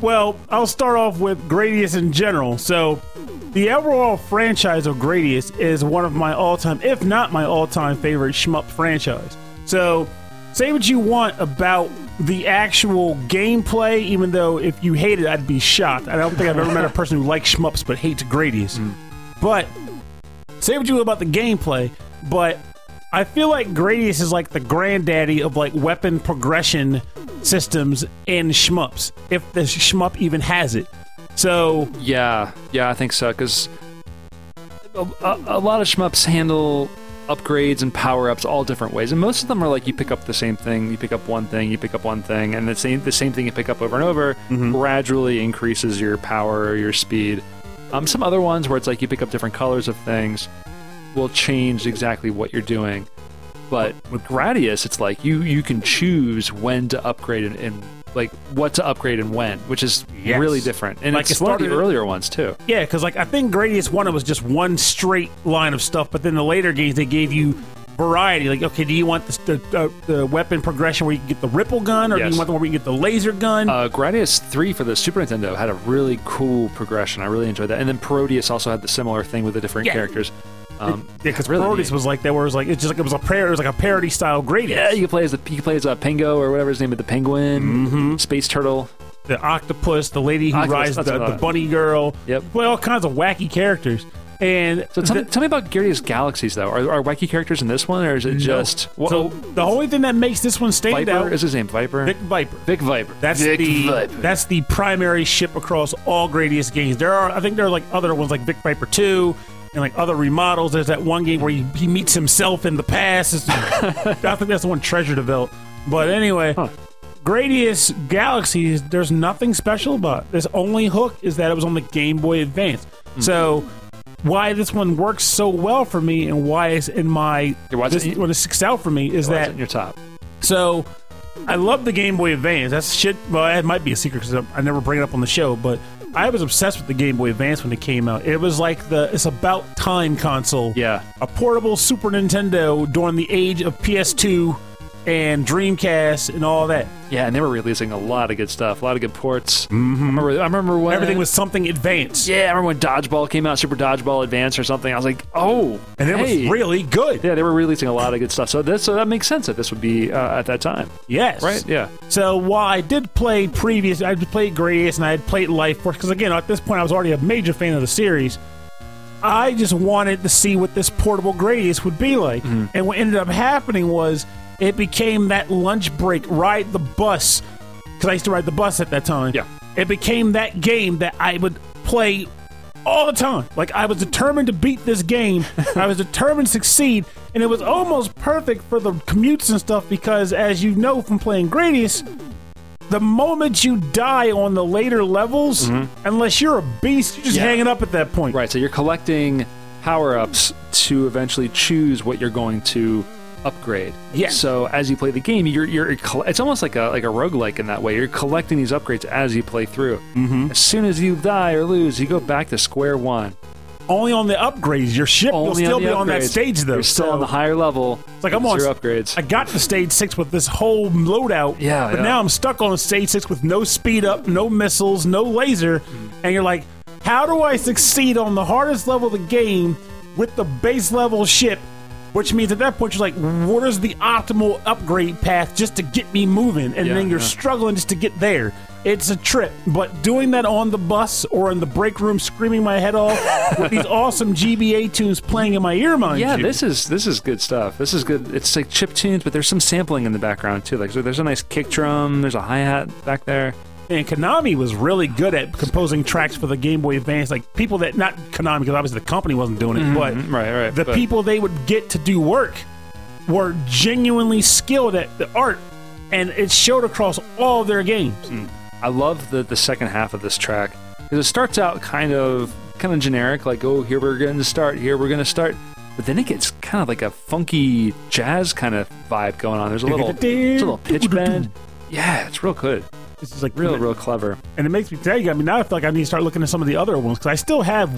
well, I'll start off with Gradius in general. So, the overall franchise of Gradius is one of my all-time, if not my all-time favorite shmup franchise. So, say what you want about the actual gameplay, even though if you hate it, I'd be shocked. I don't think I've ever met a person who likes shmups but hates Gradius. But, say what you will about the gameplay, but I feel like Gradius is like the granddaddy of like weapon progression systems and shmups, if the shmup even has it. So yeah, I think so, because a lot of shmups handle upgrades and power-ups all different ways, and most of them are like you pick up the same thing, you pick up one thing, and the same thing you pick up over and over gradually increases your power or your speed. Some other ones where it's like you pick up different colors of things will change exactly what you're doing. But with Gradius, it's like you can choose when to upgrade and like what to upgrade and when, which is really different. And like it's one of the earlier ones too. Yeah, because like I think Gradius 1 it was just one straight line of stuff, but then the later games they gave you variety. Like, okay, do you want the weapon progression where you can get the ripple gun, or do you want the one where you can get the laser gun? Gradius 3 for the Super Nintendo had a really cool progression. I really enjoyed that. And then Parodius also had the similar thing with the different characters. Because really Parodius was like that, where it was like it's just like it was like a parody style Gradius. Yeah, you could play as a Pingo or whatever his name is, the Penguin, Space Turtle, the Octopus, the lady who rides the bunny girl. Yep, play all kinds of wacky characters. And so tell me about Guardians Galaxies though. Are wacky characters in this one, or is it just? So the only thing that makes this one stand Viper, out is his name Viper. Vic Viper. That's the primary ship across all Gradius games. I think there are like other ones like Vic Viper 2. And like other remodels, there's that one game where he meets himself in the past. I think that's the one Treasure developed. But anyway, Gradius Galaxies, there's nothing special about it. This only hook is that it was on the Game Boy Advance. So why this one works so well for me and why it's in my... What sticks out for me is that... in your top. So I love the Game Boy Advance. That's shit... Well, it might be a secret because I never bring it up on the show, but... I was obsessed with the Game Boy Advance when it came out. It was like it's about time console. Yeah. A portable Super Nintendo during the age of PS2 and Dreamcast and all that. Yeah, and they were releasing a lot of good stuff, a lot of good ports. I remember when... Everything was something advanced. Yeah, I remember when Dodgeball came out, Super Dodgeball Advance or something. I was like, oh, and it was really good. Yeah, they were releasing a lot of good stuff. So that makes sense that this would be at that time. Yes. Right? Yeah. So while I did play I played Gradius and I had played Life Force, because again, at this point I was already a major fan of the series. I just wanted to see what this portable Gradius would be like. And what ended up happening was... It became that lunch break, ride the bus, because I used to ride the bus at that time. Yeah. It became that game that I would play all the time. Like, I was determined to beat this game. I was determined to succeed, and it was almost perfect for the commutes and stuff, because as you know from playing Gradius, the moment you die on the later levels, unless you're a beast, you're just hanging up at that point. Right, so you're collecting power-ups to eventually choose what you're going to upgrade. Yeah. So as you play the game, you're it's almost like a roguelike in that way. You're collecting these upgrades as you play through. As soon as you die or lose, you go back to square one. Only on the upgrades. Your ship will still be on that stage though. You're still on the higher level. It's like I'm on upgrades. I got to stage 6 with this whole loadout. Yeah. But now I'm stuck on stage 6 with no speed up, no missiles, no laser, and you're like, how do I succeed on the hardest level of the game with the base level ship? Which means at that point, you're like, what is the optimal upgrade path just to get me moving? And then you're struggling just to get there. It's a trip. But doing that on the bus or in the break room screaming my head off with these awesome GBA tunes playing in my ear, mind you. Yeah, this is good stuff. This is good. It's like chip tunes, but there's some sampling in the background, too. Like, so there's a nice kick drum. There's a hi-hat back there. And Konami was really good at composing tracks for the Game Boy Advance. Like, people that, not Konami, because obviously the company wasn't doing it, but the people they would get to do work were genuinely skilled at the art, and it showed across all their games. I love the second half of this track, because it starts out kind of generic, like, oh, here we're going to start, but then it gets kind of like a funky jazz kind of vibe going on. There's a little pitch bend. Yeah, it's real good. This is like real clever. And it makes me tell you, I mean, now I feel like I need to start looking at some of the other ones, because I still have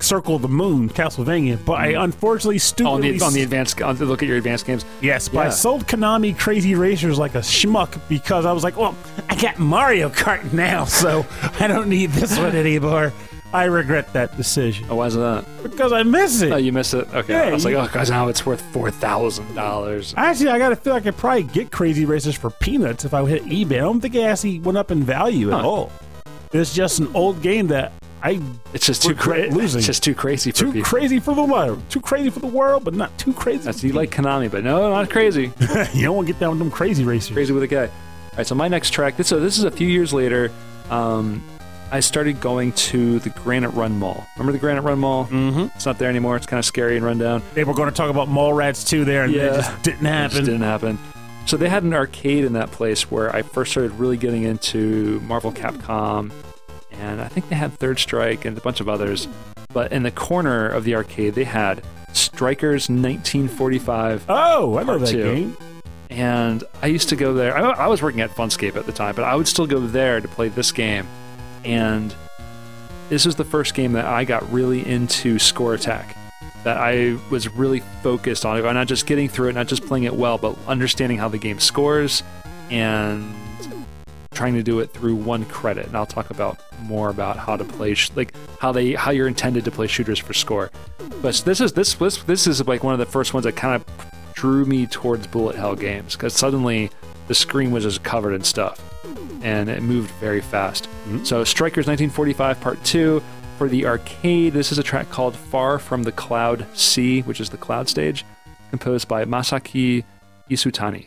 Circle of the Moon, Castlevania, but I unfortunately stupidly... On the advanced... Look at your advanced games. Yes, but I sold Konami Crazy Racers like a schmuck, because I was like, well, I got Mario Kart now, so I don't need this one anymore. I regret that decision. Oh, why's that? Because I miss it. Oh, you miss it? Okay. Yeah, I was like, oh, guys, now it's worth $4,000. Actually, I feel like I could probably get Crazy Racers for peanuts if I hit eBay. I don't think it actually went up in value at all. It's just an old game that It's just too crazy. It's just too crazy. For people. Crazy for the world. Too crazy for the world, but not too crazy. That's you like Konami, but no, not crazy. You don't want to get down with them crazy racers. Crazy with a guy. All right, so my next track. This is a few years later. I started going to the Granite Run Mall. Remember the Granite Run Mall? Mm-hmm. It's not there anymore. It's kind of scary and run down. They were going to talk about mall rats too there, and it just didn't happen. It just didn't happen. So they had an arcade in that place where I first started really getting into Marvel Capcom, and I think they had Third Strike and a bunch of others. But in the corner of the arcade, they had Strikers 1945. Oh, I love that game. And I used to go there. I was working at Funscape at the time, but I would still go there to play this game. And this was the first game that I got really into score attack, that I was really focused on. I'm not just getting through it, not just playing it well, but understanding how the game scores and trying to do it through one credit. And I'll talk about more about how to play, how you're intended to play shooters for score. But this is like one of the first ones that kind of drew me towards bullet hell games, because suddenly the screen was just covered in stuff. And it moved very fast. Mm-hmm. So Strikers 1945 Part 2 for the arcade. This is a track called Far From the Cloud Sea, which is the cloud stage, composed by Masaki Isutani.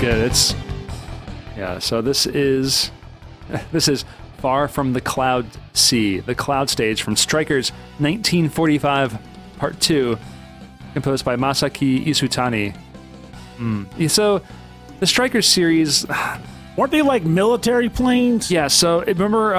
Good. So this is Far From the Cloud Sea, the cloud stage from Strikers 1945 Part 2, composed by Masaki Isutani. So the Strikers series, weren't they like military planes? Yeah, so remember,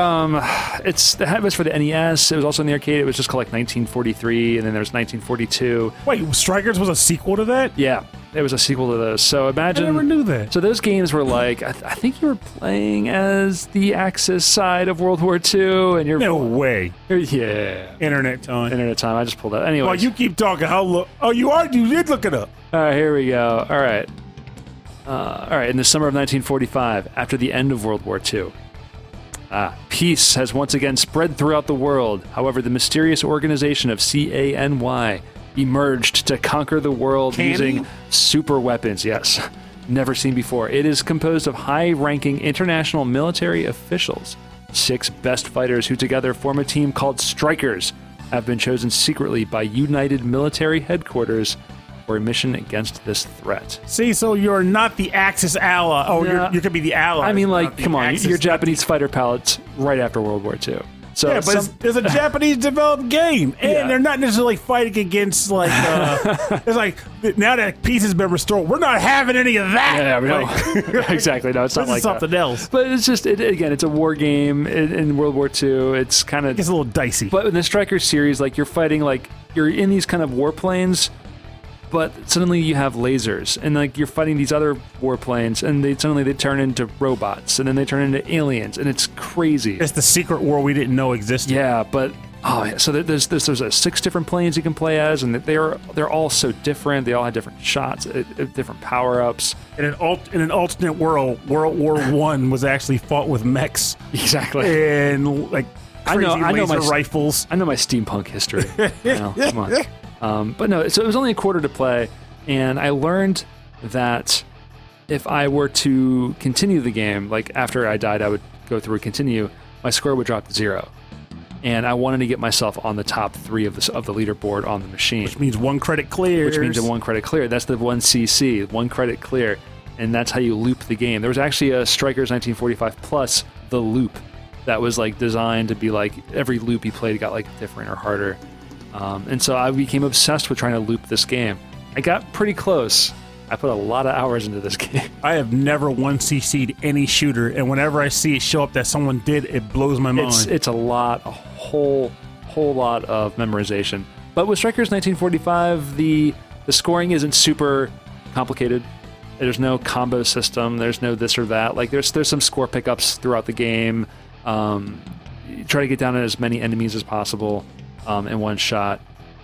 it was for the NES. It was also in the arcade. It was just called like 1943, and then there was 1942. Wait, Strikers was a sequel to that? Yeah, it was a sequel to those. So imagine. I never knew that. So those games were like, I think you were playing as the Axis side of World War II, and you're. No way. Yeah. Internet time. I just pulled that. Anyway. Well, you keep talking. Oh, you are. You did look it up. All right, here we go. All right. In the summer of 1945, after the end of World War II, peace has once again spread throughout the world. However, the mysterious organization of CANY emerged to conquer the world using super weapons. Yes, never seen before. It is composed of high-ranking international military officials. 6 best fighters who together form a team called Strikers have been chosen secretly by United Military Headquarters for a mission against this threat. See, so you're not the Axis ally. Oh, yeah. You could be the ally. I mean, like, come on, you're Japanese fighter pilots right after World War II. So yeah, but it's a Japanese-developed game, and they're not necessarily fighting against, like, it's like, now that peace has been restored, we're not having any of that! No. Exactly, no, it's not like something else. But it's just, it's a war game in World War II. It's kind of... It's a little dicey. But in the Striker series, like, you're fighting, like, you're in these kind of warplanes, but suddenly you have lasers, and like you're fighting these other warplanes, and they suddenly turn into robots, and then they turn into aliens, and it's crazy. It's the secret war we didn't know existed. Yeah, but so there's 6 different planes you can play as, and they're all so different. They all had different shots, different power ups. In an alternate world, World War I was actually fought with mechs. Exactly. And like crazy laser rifles. I know my steampunk history. Come on. But no, so it was only a quarter to play, and I learned that if I were to continue the game, like after I died, I would go through and continue, my score would drop to 0. and I wanted to get myself on the top three of the leaderboard on the machine. Which means one credit clear. Which means the one credit clear. That's the one CC, one credit clear, and that's how you loop the game. There was actually a Strikers 1945 plus the loop that was like designed to be like every loop you played got like different or harder. And so I became obsessed with trying to loop this game. I got pretty close. I put a lot of hours into this game. I have never one CC'd any shooter, and whenever I see it show up that someone did, it blows my mind. It's a lot, a whole lot of memorization. But with Strikers 1945, the scoring isn't super complicated. There's no combo system. There's no this or that. Like there's some score pickups throughout the game. You try to get down to as many enemies as possible in one shot.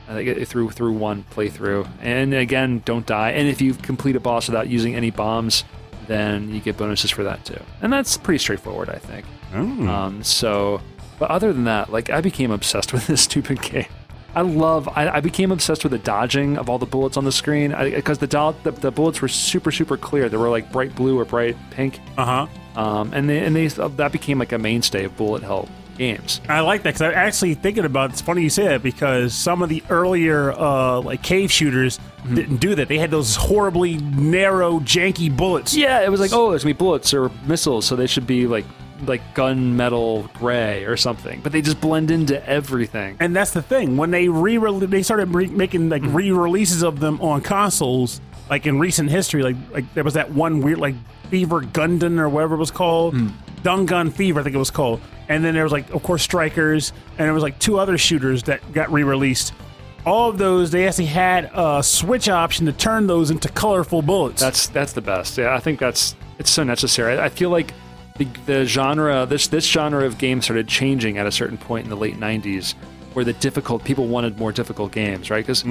Through one playthrough, and again, don't die. And if you complete a boss without using any bombs, then you get bonuses for that too. And that's pretty straightforward, I think. But other than that, like I became obsessed with this stupid game. I became obsessed with the dodging of all the bullets on the screen because the bullets were super clear. They were like bright blue or bright pink. That became like a mainstay of Bullet Hell games. I like that because I'm actually thinking about it. It's funny you say that because some of the earlier like Cave shooters didn't do that. They had those horribly narrow, janky bullets. Yeah, it was like, oh, there's gonna be bullets or missiles, so they should be like gun metal gray or something. But they just blend into everything. And that's the thing. When they started making re-releases of them on consoles, like in recent history, like there was that one weird like Fever Gundam or whatever it was called. Dungun Fever, I think it was called. And then there was, like, of course, Strikers, and there was, like, two other shooters that got re-released. All of those, they actually had a switch option to turn those into colorful bullets. That's the best. Yeah, I think it's so necessary. I feel like the genre, this genre of game started changing at a certain point in the late 90s, where people wanted more difficult games, right? Because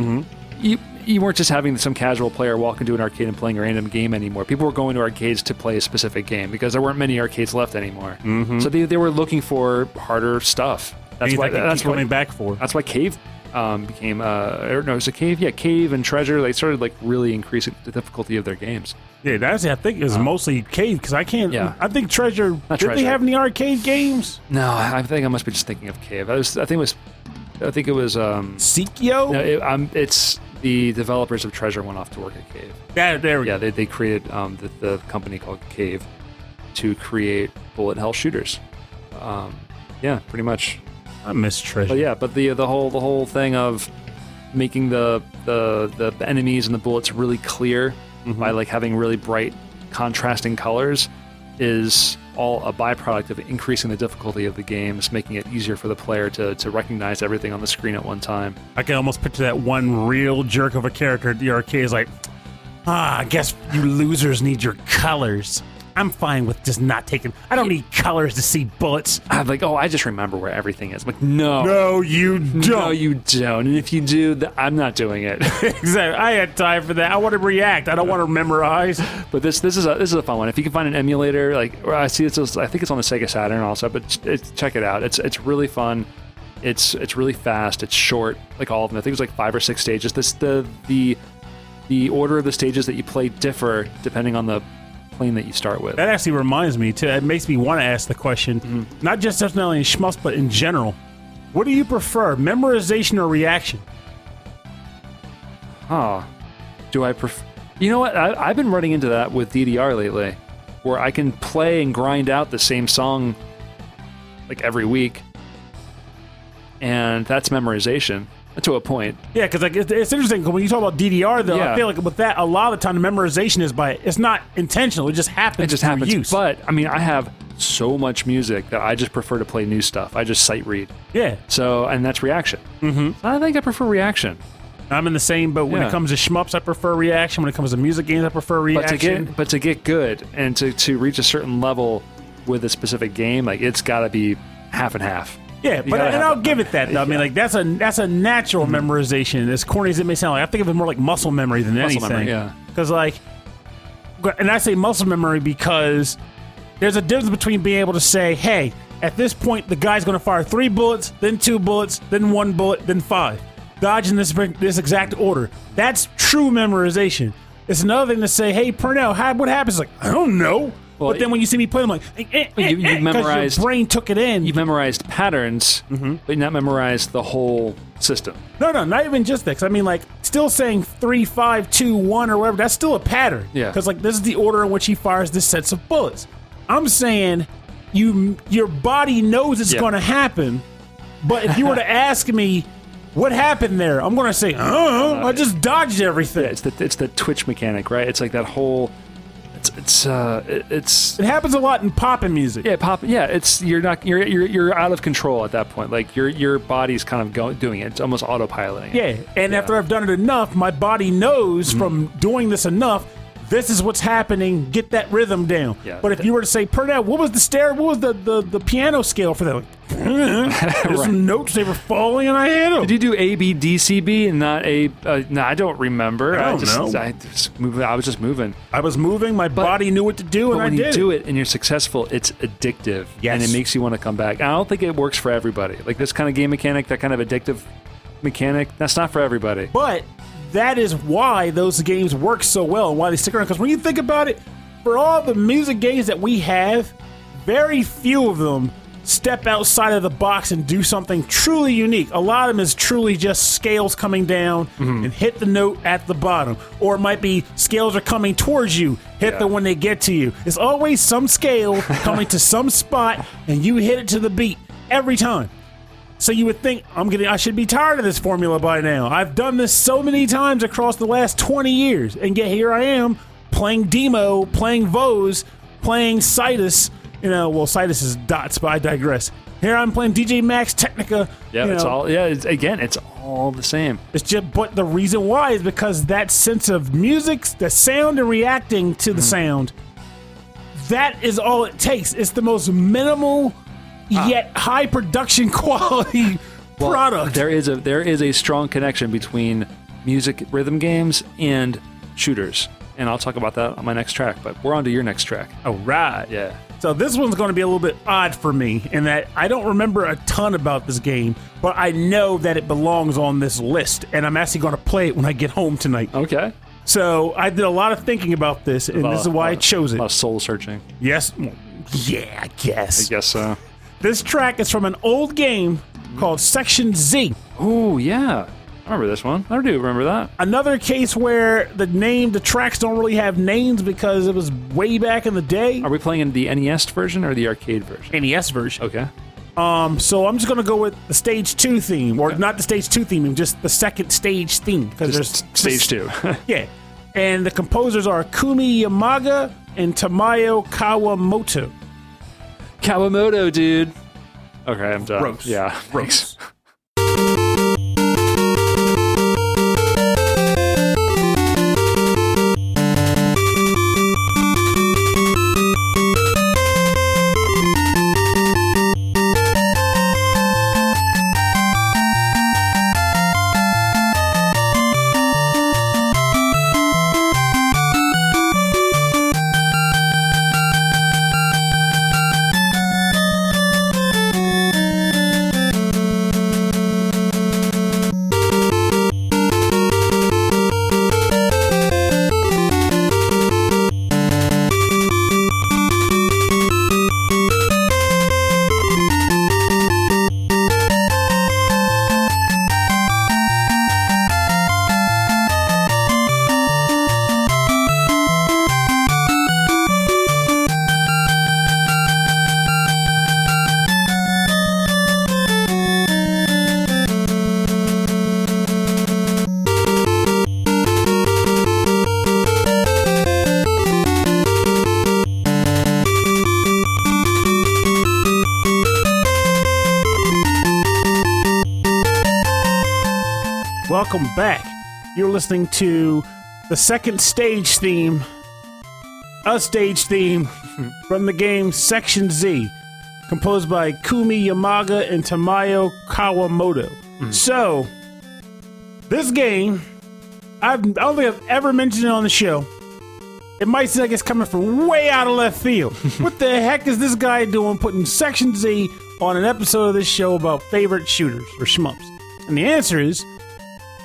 you weren't just having some casual player walk into an arcade and playing a random game anymore. People were going to arcades to play a specific game because there weren't many arcades left anymore. So they were looking for harder stuff. That's why Cave became Cave and Treasure. They started like really increasing the difficulty of their games. Yeah, I think it was mostly Cave because I can't. Yeah. I think Treasure. Did they have any arcade games? No, I think I must be just thinking of Cave. I think it was Sekio. No, the developers of Treasure went off to work at Cave. Yeah, they created the company called Cave to create bullet hell shooters. Yeah, pretty much. I miss Treasure. But yeah, the whole thing of making the enemies and the bullets really clear by like having really bright contrasting colors is all a byproduct of increasing the difficulty of the games, making it easier for the player to recognize everything on the screen at one time. I can almost picture that one real jerk of a character at the arcade is like, I guess you losers need your colors. I'm fine with just not taking... I don't need colors to see bullets. I'm like, I just remember where everything is. I'm like, no. No, you don't. No, you don't. And if you do, I'm not doing it. Exactly. I had time for that. I want to react. I don't want to memorize. But this is a fun one. If you can find an emulator, like I think it's on the Sega Saturn also, but check it out. It's really fun. It's really fast. It's short, like all of them. I think it was like 5 or 6 stages. The order of the stages that you play differ depending on the plane that you start with. That actually reminds me too. It makes me want to ask the question, not just definitely in Schmuffs, but in general. What do you prefer, memorization or reaction? Do I prefer? You know what? I've been running into that with DDR lately, where I can play and grind out the same song like every week, and that's memorization. To a point. Yeah, because like, it's interesting when you talk about DDR, though, I feel like with that, a lot of the time, the memorization is it's not intentional. It just happens. It just happens. Use. But, I mean, I have so much music that I just prefer to play new stuff. I just sight read. Yeah. So, and that's reaction. So I think I prefer reaction. I'm in the same boat. When it comes to shmups, I prefer reaction. When it comes to music games, I prefer reaction. But to get good and to reach a certain level with a specific game, like, it's got to be half and half. Yeah, but I'll give it that, though. I mean, like, that's a natural memorization. As corny as it may sound, like, I think of it more like muscle memory than anything. Muscle memory, yeah. Because, like, and I say muscle memory because there's a difference between being able to say, hey, at this point, the guy's going to fire 3 bullets, then 2 bullets, then 1 bullet, then 5. Dodge in this exact order. That's true memorization. It's another thing to say, hey, Purnell, what happens? Like, I don't know. Well, but then when you see me play, I'm like, you memorized, your brain took it in. You've memorized patterns, but not memorized the whole system. No, not even just that. Because I mean, like, still saying 3, 5, 2, 1 or whatever. That's still a pattern. Yeah. Because like, this is the order in which he fires this sets of bullets. I'm saying, your body knows it's going to happen. But if you were to ask me, what happened there? I'm going to say, I just dodged everything. Yeah, it's the twitch mechanic, right? It's like that whole. It happens a lot in poppin' music. Yeah, poppin'. Yeah, you're out of control at that point. Like your body's kind of doing it. It's almost autopiloting. Yeah, after I've done it enough, my body knows from doing this enough. This is what's happening. Get that rhythm down. Yeah, but if you were to say, Pernell, what was the stair? What was the piano scale for that? Like, there's some notes they were falling, and I hit them. Did you do A, B, D, C, B, and not A? No, I don't remember. I don't know. I was just moving. My body knew what to do, and I did. But when you do it and you're successful, it's addictive, and it makes you want to come back. And I don't think it works for everybody. Like this kind of game mechanic, that kind of addictive mechanic, that's not for everybody. But that is why those games work so well and why they stick around. Because when you think about it, for all the music games that we have, very few of them step outside of the box and do something truly unique. A lot of them is truly just scales coming down and hit the note at the bottom. Or it might be scales are coming towards you, hit the one they get to you. It's always some scale coming to some spot and you hit it to the beat every time. So you would think, I should be tired of this formula by now. I've done this so many times across the last 20 years, and yet here I am playing Demo, playing Vos, playing Citus. Citus is dots, but I digress. Here I'm playing DJ Maxx Technica. Yeah, it's all the same. It's just, but the reason why is because that sense of music, the sound, and reacting to the sound, that is all it takes. It's the most minimal, yet high production quality product. There is a strong connection between music rhythm games and shooters, and I'll talk about that on my next track, but we're on to your next track. All right. Yeah. So this one's going to be a little bit odd for me in that I don't remember a ton about this game, but I know that it belongs on this list, and I'm actually going to play it when I get home tonight. Okay. So I did a lot of thinking about this, and this is why I chose it. A lot of soul searching. Yes. Yeah, I guess. I guess so. This track is from an old game called Section Z. Ooh, yeah. I remember this one. I do remember that. Another case where the tracks don't really have names because it was way back in the day. Are we playing in the NES version or the arcade version? NES version. Okay. So I'm just going to go with the Stage 2 theme, or not the Stage 2 theme, just the second Stage theme. Because there's Stage 2. Yeah. And the composers are Kumi Yamaga and Tamayo Kawamoto. Kawamoto, dude. Okay, I'm done. Gross. Yeah, gross. Welcome back. You're listening to the second stage theme, from the game Section Z, composed by Kumi Yamaga and Tamayo Kawamoto. So, this game, I don't think I've ever mentioned it on the show. It might seem like it's coming from way out of left field. What the heck is this guy doing putting Section Z on an episode of this show about favorite shooters or shmups? And the answer is,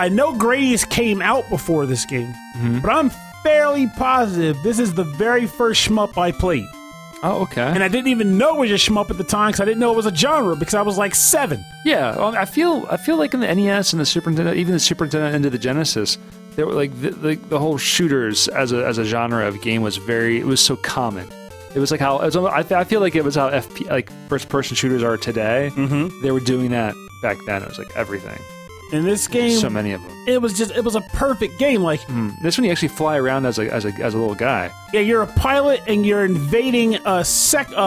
I know Gradius came out before this game, but I'm fairly positive this is the very first shmup I played. Oh, okay. And I didn't even know it was a shmup at the time because I didn't know it was a genre because I was like 7. Yeah, I feel like in the NES and the Super Nintendo, even the Super Nintendo into the Genesis, there were like the whole shooters as a genre of game was very, it was so common. It was like how I feel like it was how first person shooters are today. Mm-hmm. They were doing that back then. It was like everything. In this game, so many of them. It was a perfect game. Like this one, you actually fly around as a little guy. Yeah, you're a pilot and you're invading a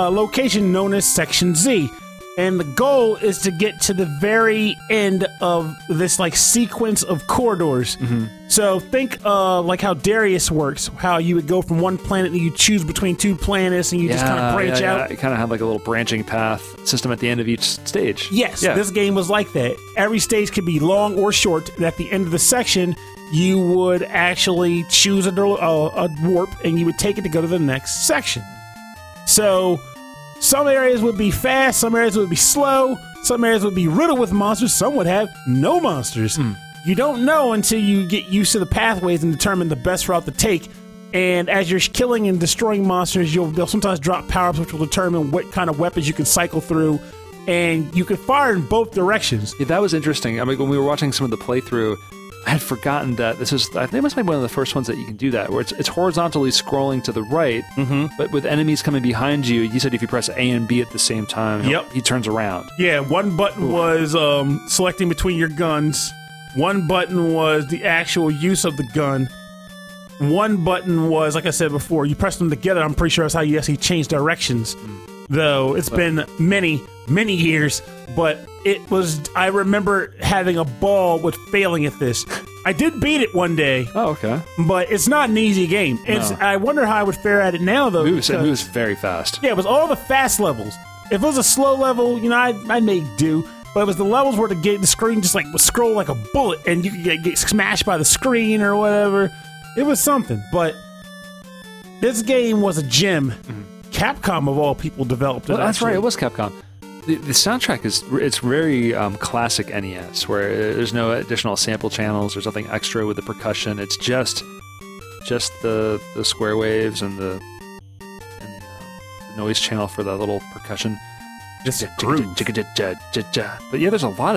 location known as Section Z, and the goal is to get to the very end of this like sequence of corridors. Mm-hmm. So think like how Darius works, how you would go from one planet and you choose between two planets and you just kind of branch out. It kind of had like a little branching path system at the end of each stage. Yes, yeah. This game was like that. Every stage could be long or short, and at the end of the section, you would actually choose a warp and you would take it to go to the next section. So some areas would be fast, some areas would be slow, some areas would be riddled with monsters, some would have no monsters. Mm. You don't know until you get used to the pathways and determine the best route to take. And as you're killing and destroying monsters, they'll sometimes drop power-ups, which will determine what kind of weapons you can cycle through. And you can fire in both directions. Yeah, that was interesting. I mean, when we were watching some of the playthrough, I had forgotten that this is, I think it must be one of the first ones that you can do that, where it's horizontally scrolling to the right, mm-hmm. but with enemies coming behind you, you said if you press A and B at the same time, yep. He turns around. Yeah, one button was selecting between your guns. One button was the actual use of the gun. One button was, like I said before, you press them together. I'm pretty sure that's how you actually change directions. Mm. Though it's been many, many years, but it was, I remember having a ball with failing at this. I did beat it one day. Oh, okay. But it's not an easy game. It's, no. I wonder how I would fare at it now, though. It moves very fast. Yeah, it was all the fast levels. If it was a slow level, you know, I'd make do. But it was the levels where the screen just like would scroll like a bullet and you could get smashed by the screen or whatever. It was something. But this game was a gem. Mm-hmm. Capcom, of all people, developed it. Well, that's right. It was Capcom. The soundtrack it's very classic NES, where there's no additional sample channels. There's nothing extra with the percussion. It's just the square waves and the noise channel for the little percussion. Just a groove. But yeah, there's a lot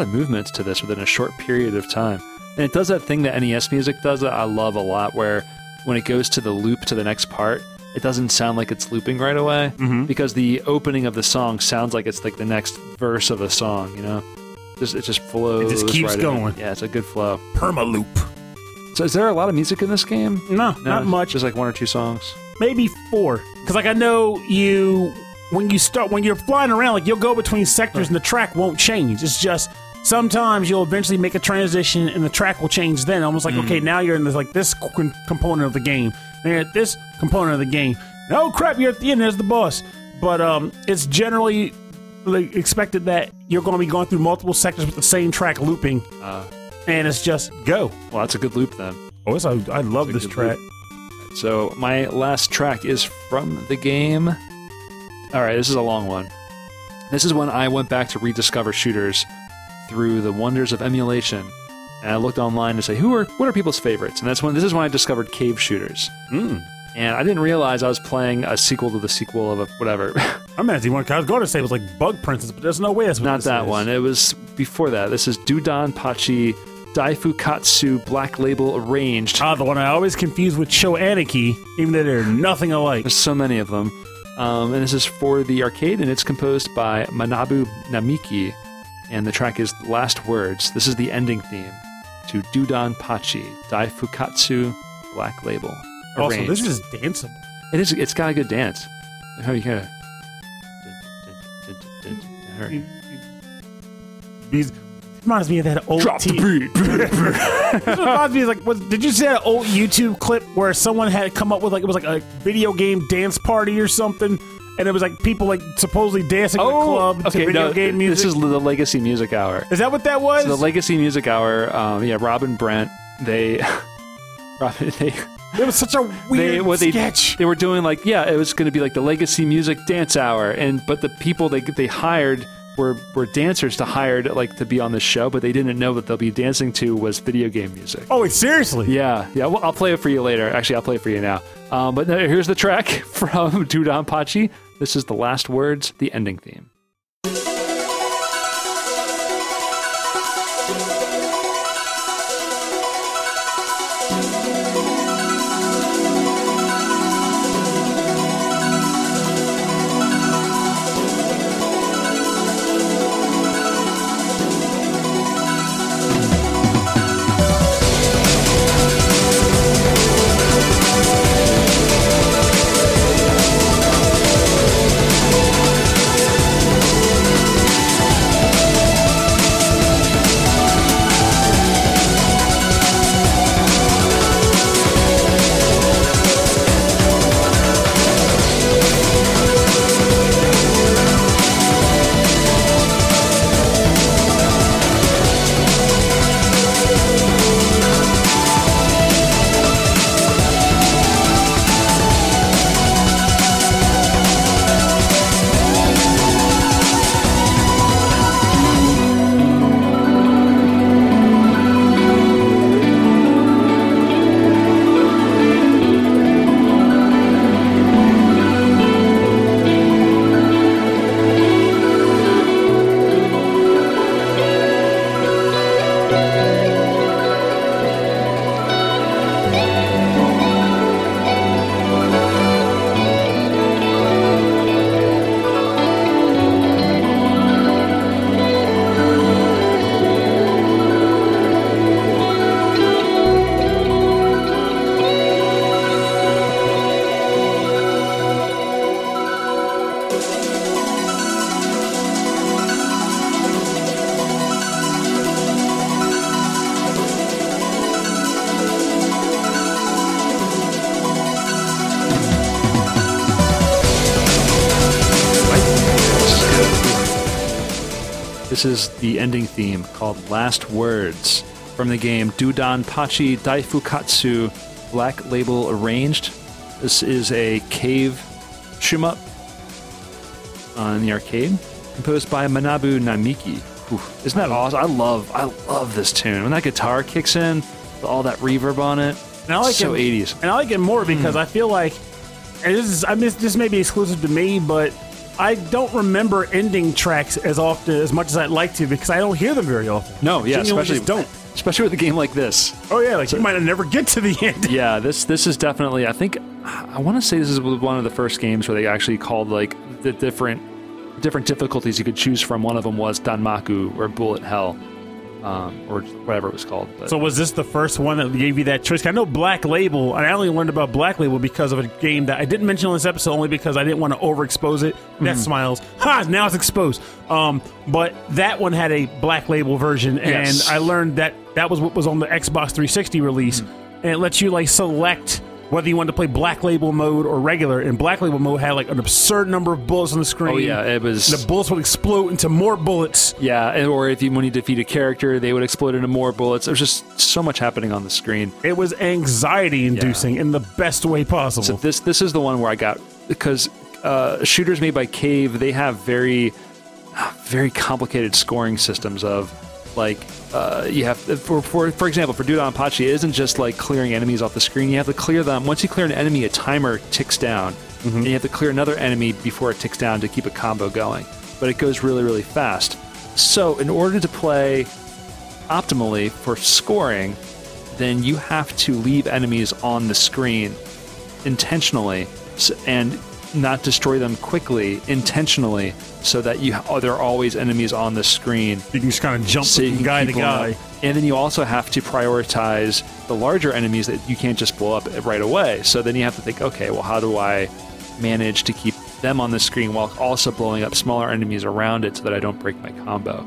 of movements to this within a short period of time, and it does that thing that NES music does that I love a lot, where when it goes to the loop to the next part, it doesn't sound like it's looping right away, mm-hmm. because the opening of the song sounds like it's like the next verse of a song, you know? It just flows. It just keeps right going. Yeah, it's a good flow. Permaloop. So is there a lot of music in this game? No, not much. Just like one or two songs. Maybe 4, because like I know you. When you're flying around, like you'll go between sectors and the track won't change. It's just sometimes you'll eventually make a transition and the track will change then. Almost like, okay, now you're in this, like, this component of the game. Then you're at this component of the game. And, oh, crap, you're at the end. There's the boss. But it's generally expected that you're going to be going through multiple sectors with the same track looping. And it's just go. Well, that's a good loop then. Oh, I love this track. Loop. So my last track is from the game. All right, this is a long one. This is when I went back to rediscover shooters through the wonders of emulation, and I looked online to say what are people's favorites, and this is when I discovered Cave shooters. Mm. And I didn't realize I was playing a sequel to the sequel of a whatever. I'm mad at you. I was going to say it was like Bug Princess, but there's no way that's what not that is. One. It was before that. This is Dodonpachi Daifukatsu Black Label Arranged. The one I always confuse with Shoaniki, even though they're nothing alike. There's so many of them. And this is for the arcade, and it's composed by Manabu Namiki, and the track is Last Words. This is the ending theme to Dodonpachi Daifukatsu Black Label Arranged. Also, this is danceable. It is. It's got a good dance. How you gotta? These reminds me of that old. Drop the beat. This reminds me of did you see that old YouTube clip where someone had come up with it was like a video game dance party or something, and it was like people like supposedly dancing in the club to video game music? This is the Legacy Music Hour. Is that what that was? So the Legacy Music Hour. Yeah, Rob and Brent. It was such a weird sketch. They were doing it was going to be like the Legacy Music Dance Hour, but the people they hired were dancers to hired like to be on this show, but they didn't know that they'll be dancing to was video game music. Oh, wait, seriously? Yeah, yeah. Well, I'll play it for you later. Actually, I'll play it for you now. But no, here's the track from Dodonpachi. This is The Last Words, the ending theme. This is the ending theme called Last Words from the game Dodonpachi Daifukatsu Black Label Arranged. This is a Cave shmup on the arcade composed by Manabu Namiki. Oof, isn't that awesome? I love this tune. When that guitar kicks in, all that reverb on it, and I like so it, 80s. And I like it more because I feel like, and this may be exclusive to me, but I don't remember ending tracks as often as much as I'd like to because I don't hear them very often. No, yeah, especially with a game like this. Oh yeah, like so, you might never get to the end. Yeah, this is definitely. I think I want to say this is one of the first games where they actually called like the different difficulties you could choose from. One of them was Danmaku or Bullet Hell. Or whatever it was called. But. So was this the first one that gave you that choice? I know Black Label, and I only learned about Black Label because of a game that I didn't mention on this episode only because I didn't want to overexpose it. That smiles. Ha! Now it's exposed. But that one had a Black Label version, yes. And I learned that was what was on the Xbox 360 release, and it lets you like select whether you wanted to play Black Label mode or regular, and Black Label mode had like an absurd number of bullets on the screen. Oh yeah, it was... The bullets would explode into more bullets. Yeah, or if you, when you defeat a character, they would explode into more bullets. There was just so much happening on the screen. It was anxiety-inducing in the best way possible. So this is the one where I got... Because shooters made by Cave, they have very, very complicated scoring systems of... Like, you have, for example, for Dodonpachi, it isn't just like clearing enemies off the screen. You have to clear them. Once you clear an enemy, a timer ticks down, and you have to clear another enemy before it ticks down to keep a combo going. But it goes really, really fast. So, in order to play optimally for scoring, then you have to leave enemies on the screen intentionally and not destroy them quickly, intentionally, so that there are always enemies on the screen. You can just kind of jump from guy to guy. And then you also have to prioritize the larger enemies that you can't just blow up right away. So then you have to think, okay, well, how do I manage to keep them on the screen while also blowing up smaller enemies around it so that I don't break my combo?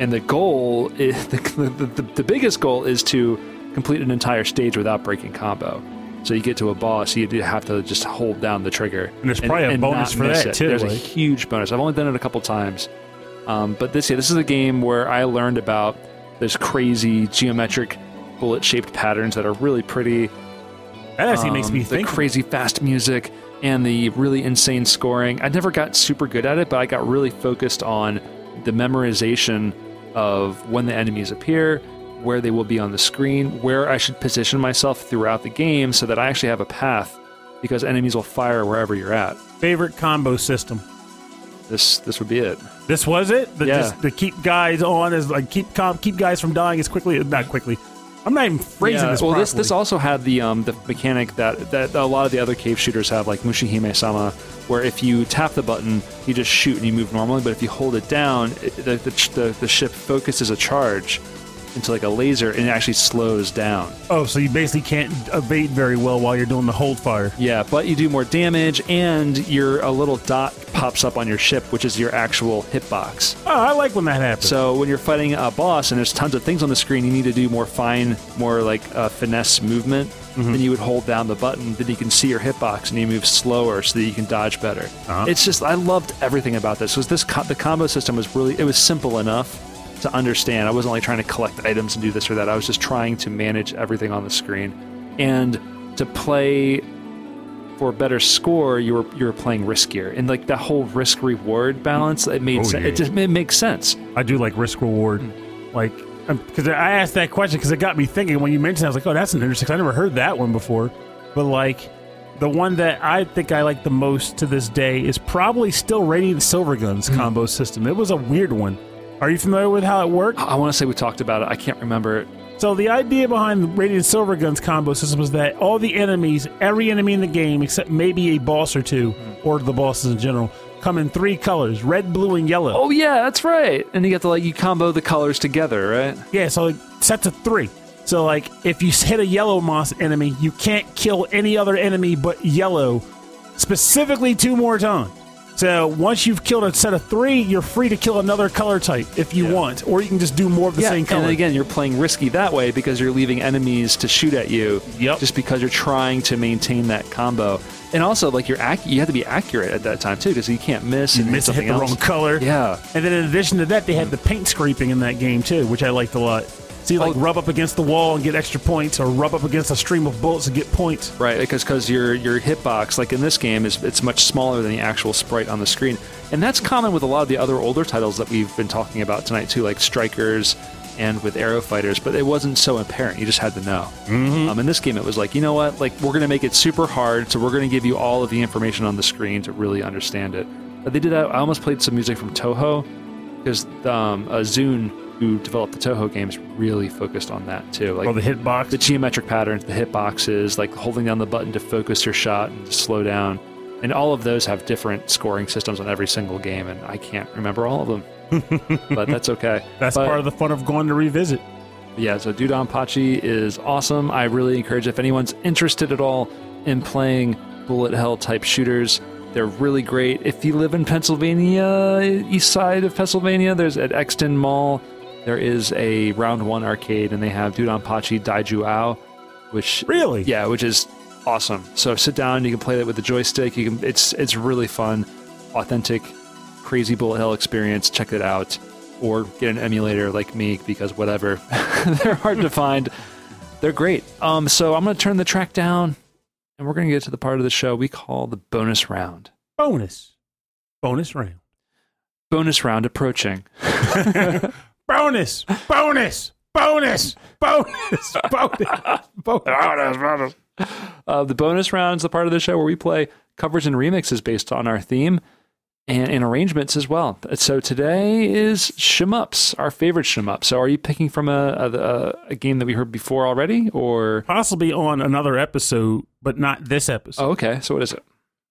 And the goal, is, the biggest goal is to complete an entire stage without breaking combo. So you get to a boss, you have to just hold down the trigger. And there's probably a bonus for that, too. There's a huge bonus. I've only done it a couple times. But this is a game where I learned about those crazy geometric bullet-shaped patterns that are really pretty. That actually makes me think. The crazy fast music and the really insane scoring. I never got super good at it, but I got really focused on the memorization of when the enemies appear, where they will be on the screen, where I should position myself throughout the game so that I actually have a path, because enemies will fire wherever you're at. Favorite combo system? This would be it. This was it? Yeah. Just to keep guys on, is like keep guys from dying as quickly, not quickly. I'm not even phrasing this properly. Well, this also had the mechanic that a lot of the other cave shooters have, like Mushihime-sama, where if you tap the button, you just shoot and you move normally, but if you hold it down, the ship focuses a charge into like a laser and it actually slows down. Oh, so you basically can't evade very well while you're doing the hold fire. Yeah, but you do more damage and a little dot pops up on your ship, which is your actual hitbox. Oh, I like when that happens. So when you're fighting a boss and there's tons of things on the screen, you need to do more finesse movement. Mm-hmm. Then you would hold down the button, then you can see your hitbox and you move slower so that you can dodge better. Uh-huh. It's just, I loved everything about this. The combo system was really, it was simple enough to understand. I wasn't like trying to collect items and do this or that. I was just trying to manage everything on the screen. And to play for a better score, you were playing riskier. And like that whole risk reward balance, it made sense. Yeah. It makes sense. I do like risk reward. Because I asked that question because it got me thinking when you mentioned it. I was like, oh, that's an interesting, I never heard that one before. But like the one that I think I like the most to this day is probably still Radiant Silvergun's combo system. It was a weird one. Are you familiar with how it worked? I want to say we talked about it. I can't remember it. So the idea behind Radiant Silvergun's combo system was that all the enemies, every enemy in the game, except maybe a boss or two, or the bosses in general, come in three colors, red, blue, and yellow. Oh, yeah, that's right. And you get to, you combo the colors together, right? Yeah, so sets of three. So, if you hit a yellow moss enemy, you can't kill any other enemy but yellow, specifically two more times. So once you've killed a set of three, you're free to kill another color type if you want, or you can just do more of the same color. And again, you're playing risky that way because you're leaving enemies to shoot at you just because you're trying to maintain that combo. And also, you have to be accurate at that time, too, because you can't miss. You hit the wrong color. Yeah. And then in addition to that, they had the paint scraping in that game, too, which I liked a lot. So you rub up against the wall and get extra points, or rub up against a stream of bullets and get points. Right, because your hitbox, in this game, it's much smaller than the actual sprite on the screen. And that's common with a lot of the other older titles that we've been talking about tonight, too, like Strikers and with Arrow Fighters, but it wasn't so apparent. You just had to know. Mm-hmm. In this game, it was you know what? We're going to make it super hard, so we're going to give you all of the information on the screen to really understand it. But they did that. I almost played some music from Toho, because Zune, who developed the Toho games, really focused on that too. The hitbox, the geometric patterns, the hitboxes, holding down the button to focus your shot and to slow down, and all of those have different scoring systems on every single game, and I can't remember all of them, but that's okay. That's part of the fun of going to revisit. Yeah, so Dodonpachi is awesome. I really encourage, if anyone's interested at all in playing bullet hell type shooters, they're really great. If you live in Pennsylvania, east side of Pennsylvania, there's at Exton Mall. There is a Round 1 arcade, and they have Dodonpachi Daijuao, which... Really? Yeah, which is awesome. So sit down, you can play that with the joystick. It's really fun, authentic, crazy bullet hell experience. Check it out. Or get an emulator like me, because whatever. They're hard to find. They're great. So I'm going to turn the track down, and we're going to get to the part of the show we call the bonus round. Bonus round. Bonus round approaching. Bonus. The bonus round is the part of the show where we play covers and remixes based on our theme and arrangements as well. So today is shmups, our favorite shmup. So are you picking from a game that we heard before already, or possibly on another episode, but not this episode? Oh, okay. So what is it?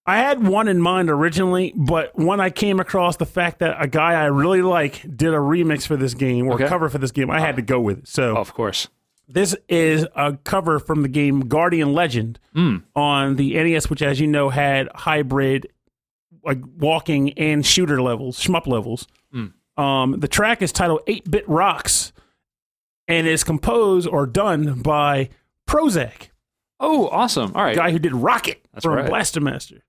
I had one in mind originally, but when I came across the fact that a guy I really like did a remix for this game, or cover for this game, I had to go with it. So, of course, this is a cover from the game Guardian Legend on the NES, which, as you know, had hybrid walking and shooter levels, shmup levels. The track is titled 8-Bit Rocks and is composed or done by Prozac. Oh, awesome. All right. The guy who did Rocket from Blaster Master.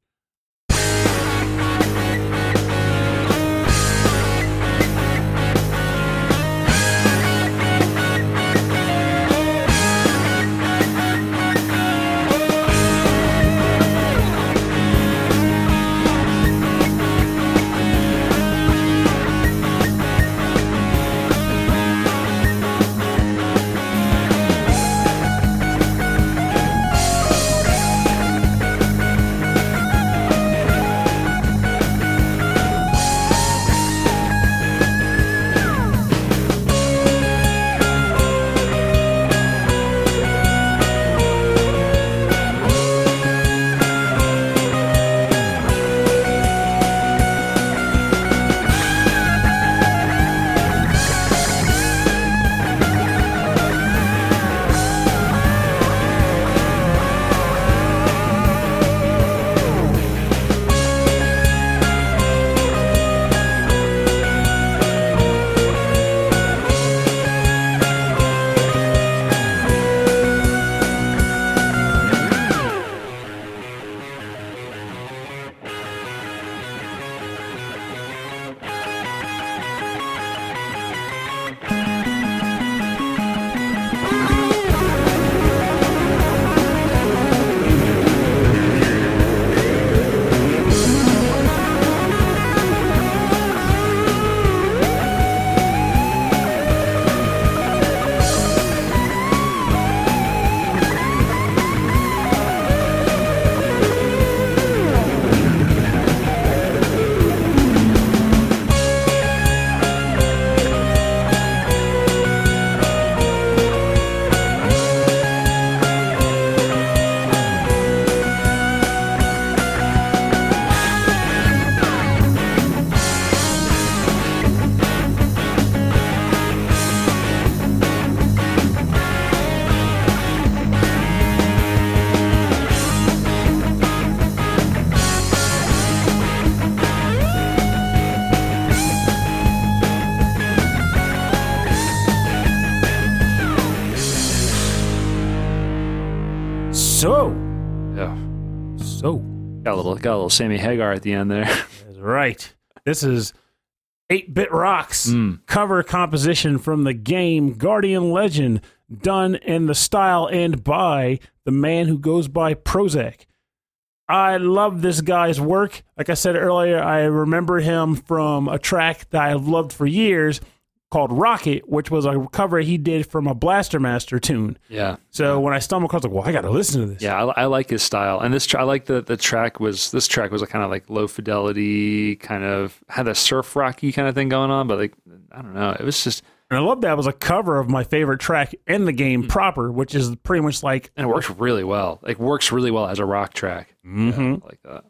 Got a little Sammy Hagar at the end there. That's right. This is 8-Bit Rock's cover composition from the game Guardian Legend, done in the style and by the man who goes by Prozac. I love this guy's work. Like I said earlier, I remember him from a track that I have loved for years called Rocket, which was a cover he did from a Blaster Master tune. Yeah. So when I stumbled across, I was like, well, I got to listen to this. Yeah, I like his style. And this, I like the track was, this track was a kind of like low fidelity, kind of had a surf rocky kind of thing going on, but like, I don't know. It was just... And I love that it was a cover of my favorite track in the game proper, which is pretty much like... And it works really well. Like, works really well as a rock track. Mm-hmm. Yeah, like that.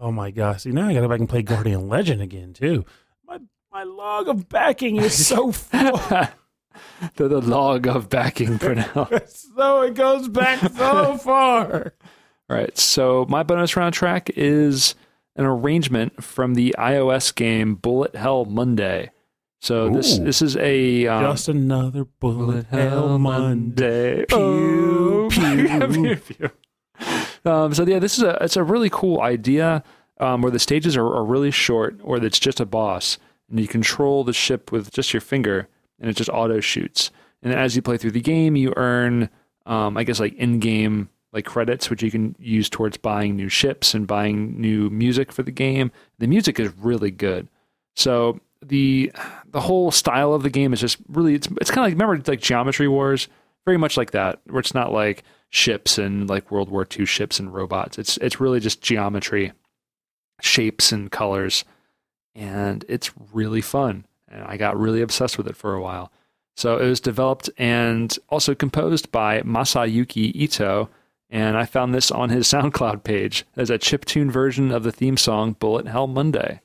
Oh, my gosh. See, now I got to go back and play Guardian Legend again, too. My log of backing is so full. the log of backing for now. So it goes back so far. All right. So my bonus round track is an arrangement from the iOS game Bullet Hell Monday. So this is a... just another Bullet Hell Monday. Pew, pew, pew. So yeah, this is it's a really cool idea where the stages are really short, or it's just a boss, and you control the ship with just your finger, and it just auto-shoots. And then as you play through the game, you earn, I guess, like in-game like credits, which you can use towards buying new ships and buying new music for the game. The music is really good. So... The whole style of the game is just really, it's kind of like, remember, it's like Geometry Wars, very much like that, where it's not like ships and like World War II ships and robots. It's really just geometry, shapes and colors, and it's really fun. And I got really obsessed with it for a while. So it was developed and also composed by Masayuki Ito, and I found this on his SoundCloud page as a chiptune version of the theme song Bullet Hell Monday.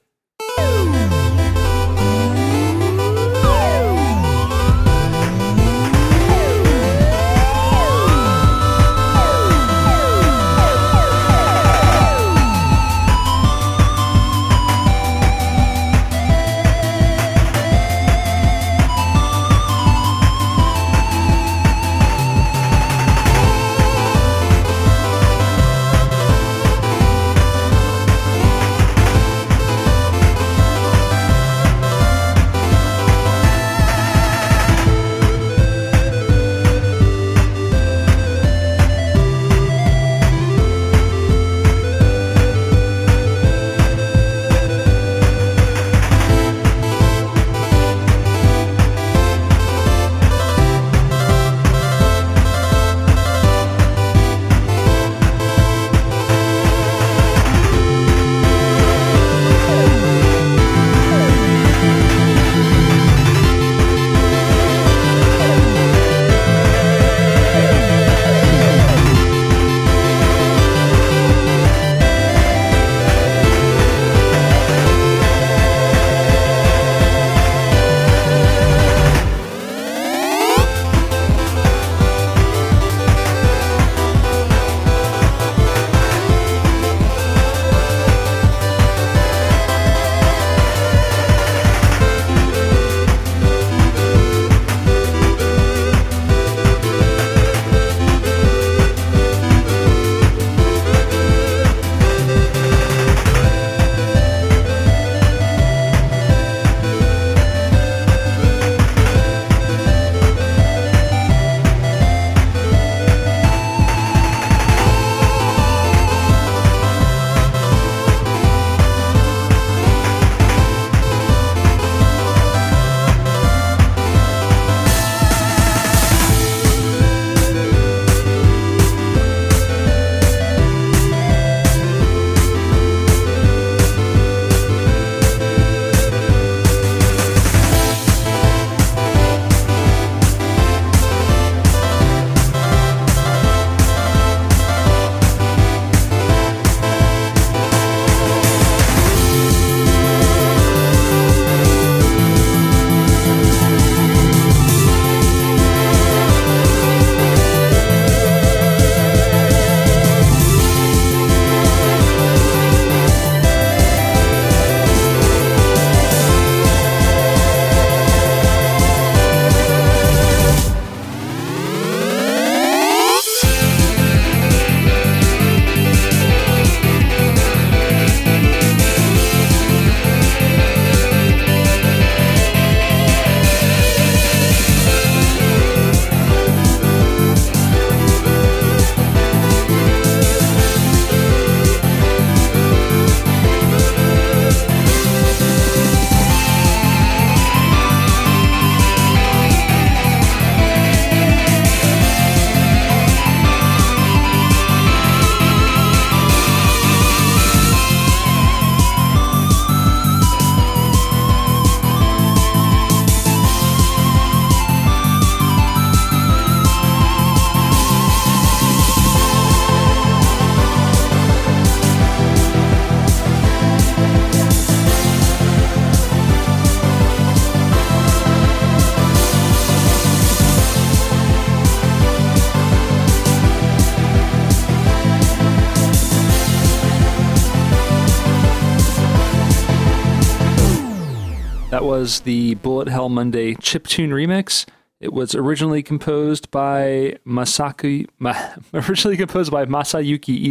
That was the Bullet Hell Monday chiptune remix. It was originally composed by Masayuki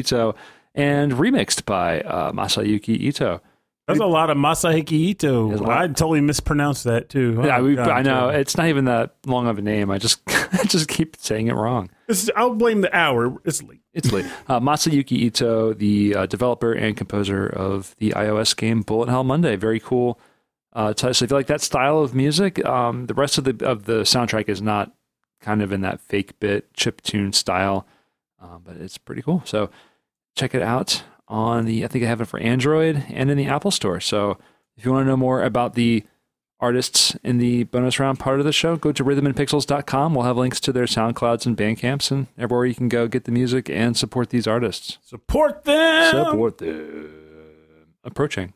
Ito and remixed by Masayuki Ito. That's a lot of Masayuki Ito. I totally mispronounced that too. Oh, yeah, I know. It's not even that long of a name. I just keep saying it wrong. I'll blame the hour. It's late. Masayuki Ito, the developer and composer of the iOS game Bullet Hell Monday. Very cool. So if you like that style of music, the rest of the soundtrack is not kind of in that fake bit chiptune style, but it's pretty cool. So check it out on the, I think I have it for Android and in the Apple Store. So if you want to know more about the artists in the bonus round part of the show, go to rhythmandpixels.com. We'll have links to their SoundClouds and Bandcamps and everywhere you can go get the music and support these artists. Support them! Support them. Approaching.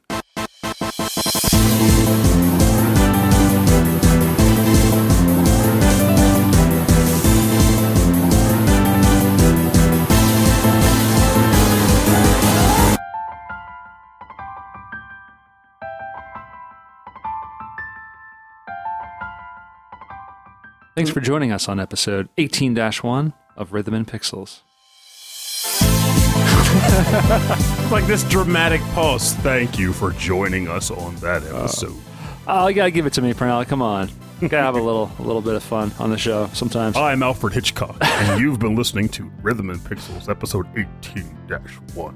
Thanks for joining us on episode 18-1 of Rhythm and Pixels. Like this dramatic pause. Thank you for joining us on that episode. Oh, you gotta give it to me, Pernell. Come on. Gotta have a little bit of fun on the show sometimes. I'm Alfred Hitchcock, and you've been listening to Rhythm and Pixels, episode 18-1.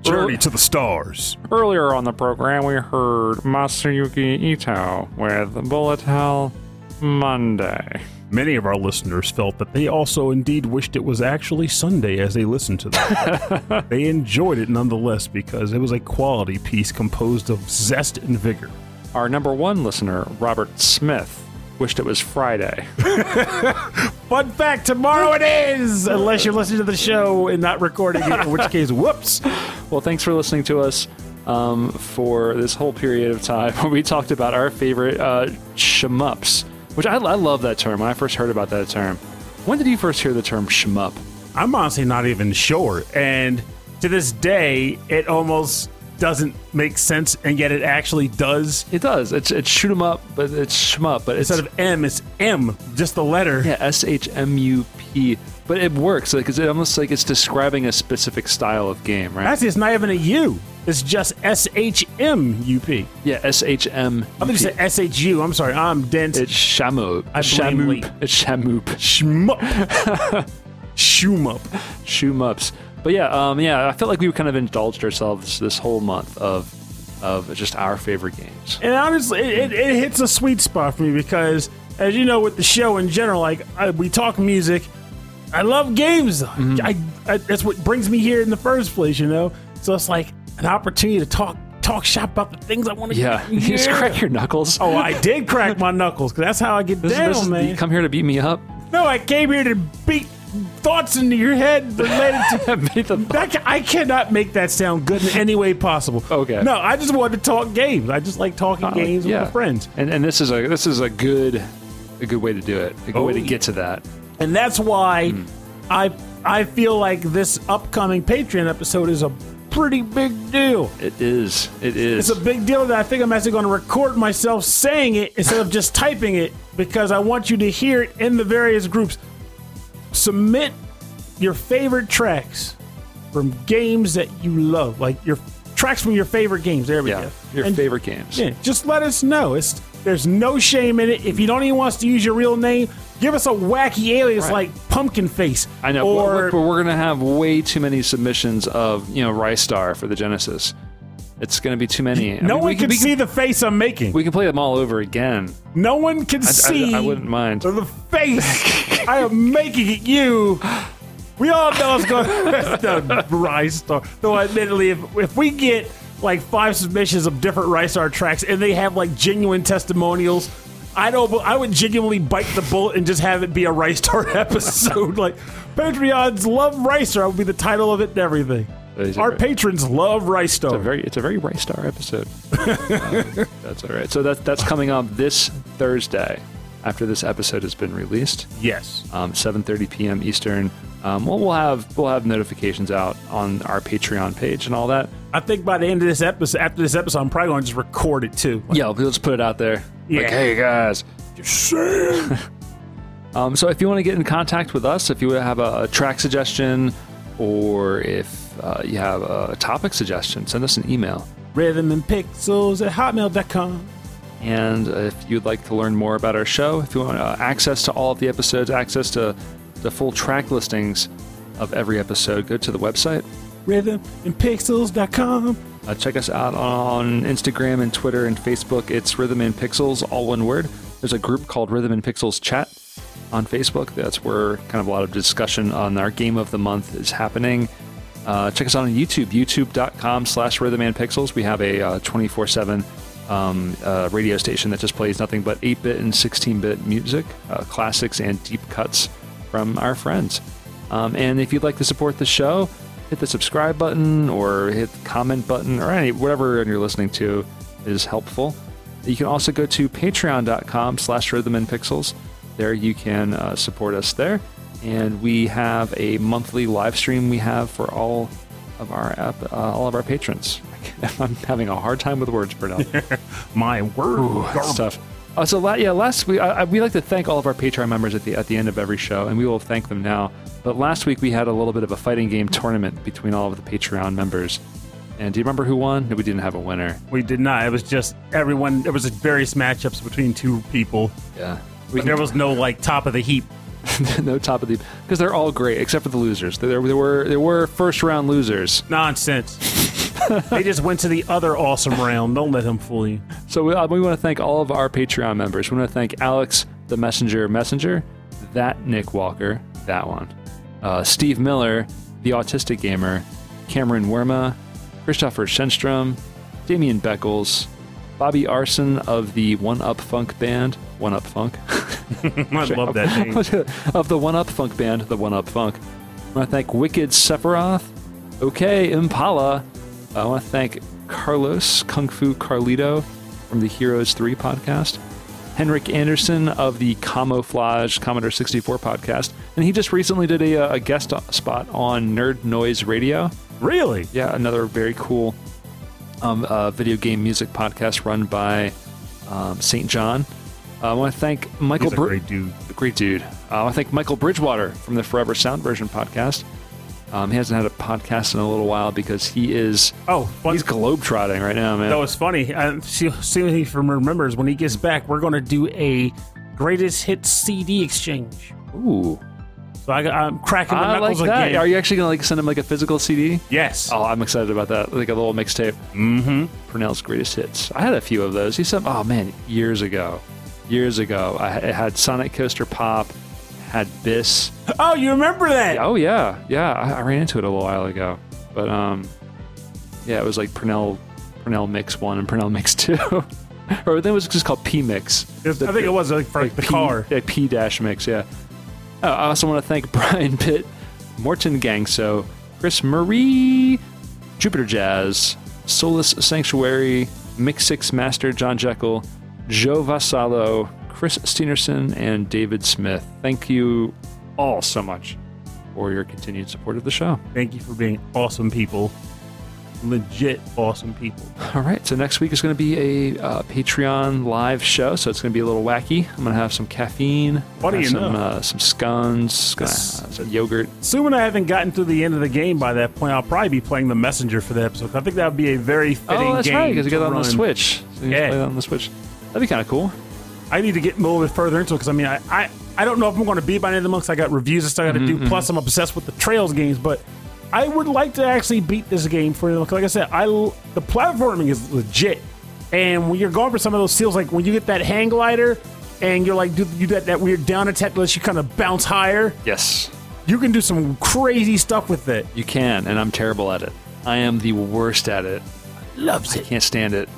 Journey to the Stars. Earlier on the program, we heard Masayuki Ito with Bullet Hell Monday. Many of our listeners felt that they also indeed wished it was actually Sunday as they listened to that. They enjoyed it nonetheless because it was a quality piece composed of zest and vigor. Our number one listener, Robert Smith, wished it was Friday. Fun fact, tomorrow it is! Unless you're listening to the show and not recording it, in which case, whoops! Well, thanks for listening to us. For this whole period of time where we talked about our favorite shmups, which I love that term. When I first heard about that term, when did you first hear the term shmup? I'm honestly not even sure. And to this day, it almost doesn't make sense, and yet it actually does. It does. It's shoot 'em up, but it's shmup. But instead of M, it's M, just the letter. Yeah, SHMUP. But it works because it almost like it's describing a specific style of game, right? Actually, it's not even a U. It's just SHMUP. Yeah, SHM. I thought you said SHU. I'm sorry. I'm dense. It's Shamoop. It's Shamoop. Shmup. Shumup. Shumups. But I felt like we kind of indulged ourselves this whole month of just our favorite games. And honestly, it hits a sweet spot for me because, as you know, with the show in general, like we talk music. I love games. Mm-hmm. I that's what brings me here in the first place, you know? So it's like an opportunity to talk shop about the things I want to do. Yeah, you just crack your knuckles. Oh, I did crack my knuckles, because that's how I get down, man. You come here to beat me up? No, I came here to beat thoughts into your head related to... I cannot make that sound good in any way possible. Okay. No, I just wanted to talk games. I just like talking games with my friends. And this is a good way to do it. A good way to get to that. And that's why I feel like this upcoming Patreon episode is a pretty big deal. It is. It's a big deal that I think I'm actually going to record myself saying it instead of just typing it, because I want you to hear it in the various groups. Submit your favorite tracks from games that you love, like your tracks from your favorite games. There we go. Your favorite games. Yeah, just let us know. There's no shame in it. If you don't even want us to use your real name, give us a wacky alias like Pumpkin Face. I know, but we're going to have way too many submissions of, Rystar for the Genesis. It's going to be too many. No one can see the face I'm making. We can play them all over again. No one can see. I wouldn't mind. The face I am making at you. We all know it's going to be the Rystar. Though, admittedly, if we get like 5 submissions of different Rystar tracks and they have like genuine testimonials, I would genuinely bite the bullet and just have it be a Rystar episode. Like, Patreons love Rystar would be the title of it and everything. Our patrons love Rystar. It's a very Rystar episode. That's all right. So that's coming up this Thursday after this episode has been released. Yes. 7:30 p.m. Eastern. We'll have notifications out on our Patreon page and all that. I think by the end of this episode, after this episode, I'm probably going to just record it too. Like, yeah, let's put it out there. Yeah. Like, hey guys, you're saying. So if you want to get in contact with us, if you have a track suggestion, or if you have a topic suggestion, send us an email. rhythmandpixels@hotmail.com. And if you'd like to learn more about our show, if you want access to all of the episodes, access to the full track listings of every episode, go to the website. rhythmandpixels.com. Check us out on Instagram and Twitter and Facebook. It's Rhythm and Pixels, all one word. There's a group called Rhythm and Pixels Chat on Facebook. That's where kind of a lot of discussion on our game of the month is happening. Check us out on YouTube, youtube.com/Rhythm and Pixels. We have a 24/7 radio station that just plays nothing but 8-bit and 16-bit music, classics and deep cuts from our friends. And if you'd like to support the show, hit the subscribe button or hit the comment button or any whatever you're listening to is helpful. You can also go to patreon.com/Rhythm and Pixels. There you can support us there. And we have a monthly live stream we have for all of our patrons. I'm having a hard time with words, Bernal. My word. Ooh, stuff. So we like to thank all of our Patreon members at the end of every show, and we will thank them now. But last week we had a little bit of a fighting game tournament between all of the Patreon members. And do you remember who won? We didn't have a winner. We did not. It was just everyone. There was various matchups between two people. Yeah. There was no top of the heap. No top of the, because they're all great except for the losers. There were first round losers. Nonsense. They just went to the other awesome round. Don't let them fool you. So we want to thank all of our Patreon members. We want to thank Alex, the Messenger, that Nick Walker, that one, Steve Miller, the Autistic Gamer, Cameron Werma, Christopher Shenstrom, Damian Beckles, Bobby Arson of the One Up Funk Band. One Up Funk. I love that name. Of the One Up Funk Band, the One Up Funk. I want to thank Wicked Sephiroth. Okay, Impala. I want to thank Carlos, Kung Fu Carlito from the Heroes 3 podcast. Henrik Anderson of the Camouflage Commodore 64 podcast. And he just recently did a guest spot on Nerd Noise Radio. Really? Yeah, another very cool video game music podcast run by St. John. I want to thank Michael. He's a great dude. Great dude. I want to thank Michael Bridgewater from the Forever Sound Version podcast. He hasn't had a podcast in a little while because he is he's globetrotting right now, man. No, it's funny. See if he remembers when he gets back. We're going to do a greatest hits CD exchange. Ooh. So I'm cracking the knuckles like that. Again. Are you actually going to send him a physical CD? Yes. Oh, I'm excited about that. Like a little mixtape. Mm-hmm. Purnell's greatest hits. I had a few of those. He said, years ago. I had Sonic Coaster Pop, had Biss. Oh, you remember that? Oh, yeah. Yeah, I ran into it a little while ago. But, it was like Purnell Mix 1 and Purnell Mix 2. Or I think it was just called P-Mix. It was for the car. Yeah, P-Mix, yeah. Oh, I also want to thank Brian Pitt, Morton Gangso, Chris Marie, Jupiter Jazz, Solus Sanctuary, Mix 6 Master John Jekyll, Joe Vassallo, Chris Steenerson, and David Smith. Thank you all so much for your continued support of the show. Thank you for being awesome people. Legit awesome people. All right, so next week is going to be a Patreon live show, so it's going to be a little wacky. I'm going to have some caffeine. What do you know? Some scones, some yogurt. Assuming I haven't gotten to the end of the game by that point, I'll probably be playing The Messenger for the episode. I think that would be a very fitting game. Oh, that's right, because you got it on the Switch. So you can play that on the Switch. That'd be kind of cool. I need to get a little bit further into it because, I don't know if I'm going to be by the end of the month because I got reviews and stuff I got to do. Mm-hmm. Plus, I'm obsessed with the Trails games, but I would like to actually beat this game for you. Like I said, the platforming is legit. And when you're going for some of those steals, like when you get that hang glider and you're like, you do that weird down attack unless you kind of bounce higher. Yes. You can do some crazy stuff with it. You can, and I'm terrible at it. I am the worst at it. Loves it. I can't stand it.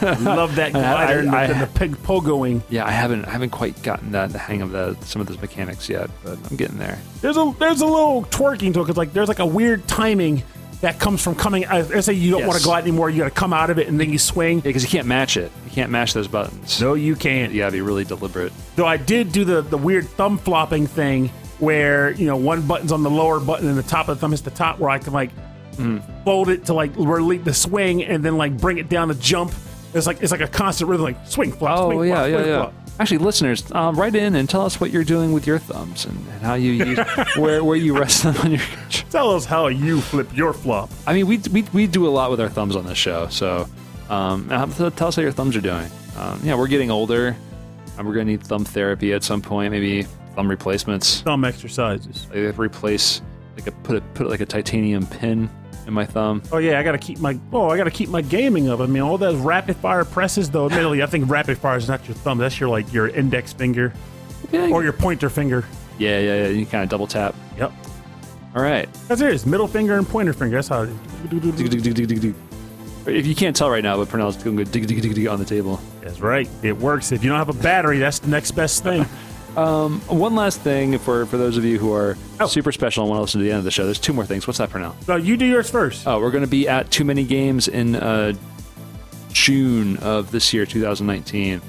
Love that glider and the pig pogoing. Yeah, I haven't quite gotten the hang of some of those mechanics yet, but I'm getting there. There's a little twerking to it because there's a weird timing that comes from coming. Let's say you don't want to glide anymore, you got to come out of it and then you swing. Yeah, because you can't match it. You can't match those buttons. No, you can't. You got to be really deliberate. Though I did do the weird thumb flopping thing where one button's on the lower button and the top of the thumb hits the top where I can fold it to like relieve the swing, and then like bring it down to jump. It's like a constant rhythm, like swing, flop, swing, yeah, flop, yeah, swing, yeah. flop. Actually, listeners, write in and tell us what you're doing with your thumbs and how you use where you rest them on your. Tell us how you flip your flop. I mean, we do a lot with our thumbs on this show, so tell us how your thumbs are doing. Yeah, we're getting older, and we're gonna need thumb therapy at some point. Maybe thumb replacements, thumb exercises. I have to replace put like a titanium pin in my thumb. Oh yeah, I gotta keep my gaming up. I mean, all those rapid fire presses, though. Admittedly, I think rapid fire is not your thumb. That's your index finger, or your pointer finger. Yeah. You kind of double tap. Yep. All right. That's it. It's middle finger and pointer finger. That's how. If you can't tell right now, but Pernell's going to go dig dig dig dig on the table. That's right. It works. If you don't have a battery, that's the next best thing. One last thing for those of you who are super special and want to listen to the end of the show. There's two more things. What's that, Pernell? No, you do yours first. Oh, we're going to be at Too Many Games in June of this year, 2019.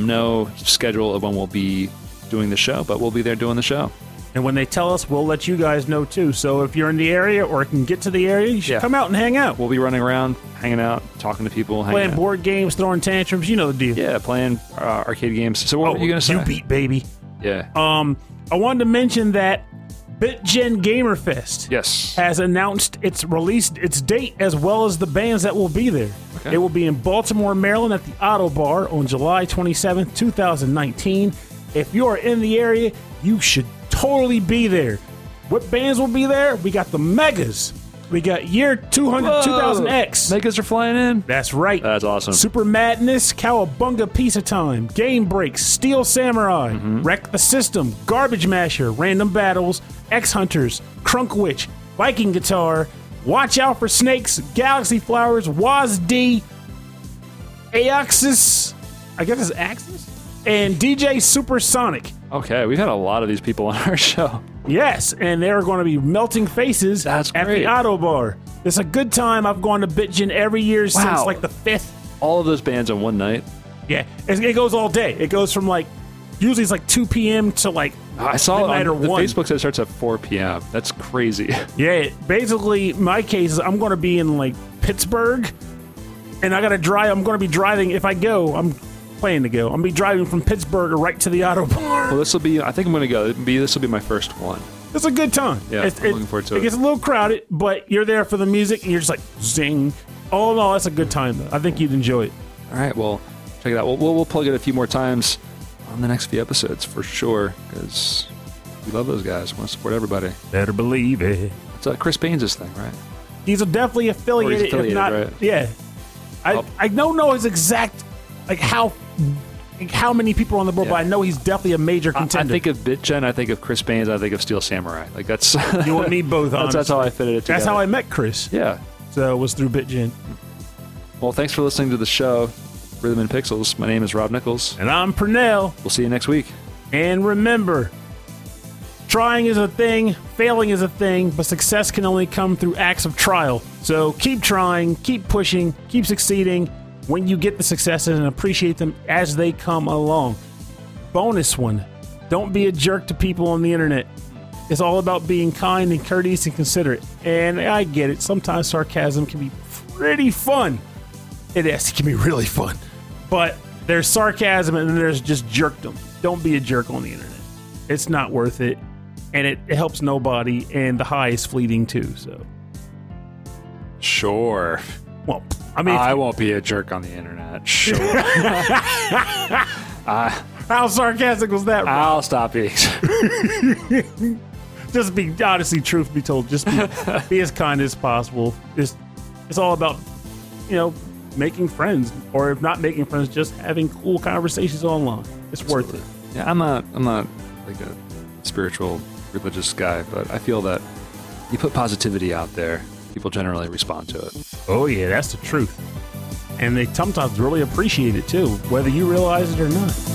No schedule of when we'll be doing the show, but we'll be there doing the show. And when they tell us, we'll let you guys know, too. So if you're in the area or can get to the area, you should come out and hang out. We'll be running around, hanging out, talking to people. Playing board games, throwing tantrums. You know the deal. Yeah, playing arcade games. So what were you going to say? You beat, baby. Yeah. I wanted to mention that BitGen Gamerfest has announced its date as well as the bands that will be there. Okay. It will be in Baltimore, Maryland at the Auto Bar on July 27, 2019. If you are in the area, you should totally be there. What bands will be there? We got the Megas. We got Year 200, 2000X. Megas are flying in. That's right. That's awesome. Super Madness, Cowabunga Piece of Time, Game Breaks, Steel Samurai, Wreck the System, Garbage Masher, Random Battles, X-Hunters, Crunk Witch, Viking Guitar, Watch Out for Snakes, Galaxy Flowers, WASD, Axis. I guess it's Axis? And DJ Supersonic. Okay, we've had a lot of these people on our show. Yes, and they're going to be melting faces at the Auto Bar. It's a good time. I've gone to BitGen every year since like the 5th. All of those bands in one night? Yeah, it goes all day. It goes from usually it's 2 p.m. to I saw it on the 1. Facebook said it starts at 4 p.m. That's crazy. Yeah, basically my case is I'm going to be in Pittsburgh, and I'm going to be driving. If I go, I'm going to be driving from Pittsburgh right to the Autobahn. Well, I think I'm going to go. This will be my first one. It's a good time. Yeah, I'm looking forward to it. It gets a little crowded, but you're there for the music, and you're just zing. All in all, that's a good time, though. I think you'd enjoy it. All right, well, check it out. We'll plug it a few more times on the next few episodes for sure, because we love those guys. We want to support everybody. Better believe it. It's Chris Baines' thing, right? He's definitely affiliated. He's affiliated, if not, right? Yeah. I don't know his exact... how many people are on the board, but I know he's definitely a major contender. I think of BitGen, I think of Chris Baines, I think of Steel Samurai. That's you want me both on. That's how I fitted it together. That's how I met Chris. Yeah. So it was through BitGen. Well, thanks for listening to the show, Rhythm and Pixels. My name is Rob Nichols. And I'm Pernell. We'll see you next week. And remember, trying is a thing, failing is a thing, but success can only come through acts of trial. So keep trying, keep pushing, keep succeeding. When you get the successes and appreciate them as they come along. Bonus one, don't be a jerk to people on the internet. It's all about being kind and courteous and considerate. And I get it. Sometimes sarcasm can be pretty fun. It can be really fun. But there's sarcasm and then there's just jerkdom. Don't be a jerk on the internet. It's not worth it. And it helps nobody. And the high is fleeting too. So. Sure. Well, I mean, I won't be a jerk on the internet. Sure. How sarcastic was that, bro? I'll stop being. Just be honestly, truth be told, just be as kind as possible. It's all about making friends, or if not making friends, just having cool conversations online. It's Absolutely. Worth it. Yeah, I'm not like a spiritual, religious guy, but I feel that you put positivity out there. People generally respond to it. Oh, yeah, that's the truth. And they sometimes really appreciate it, too, whether you realize it or not.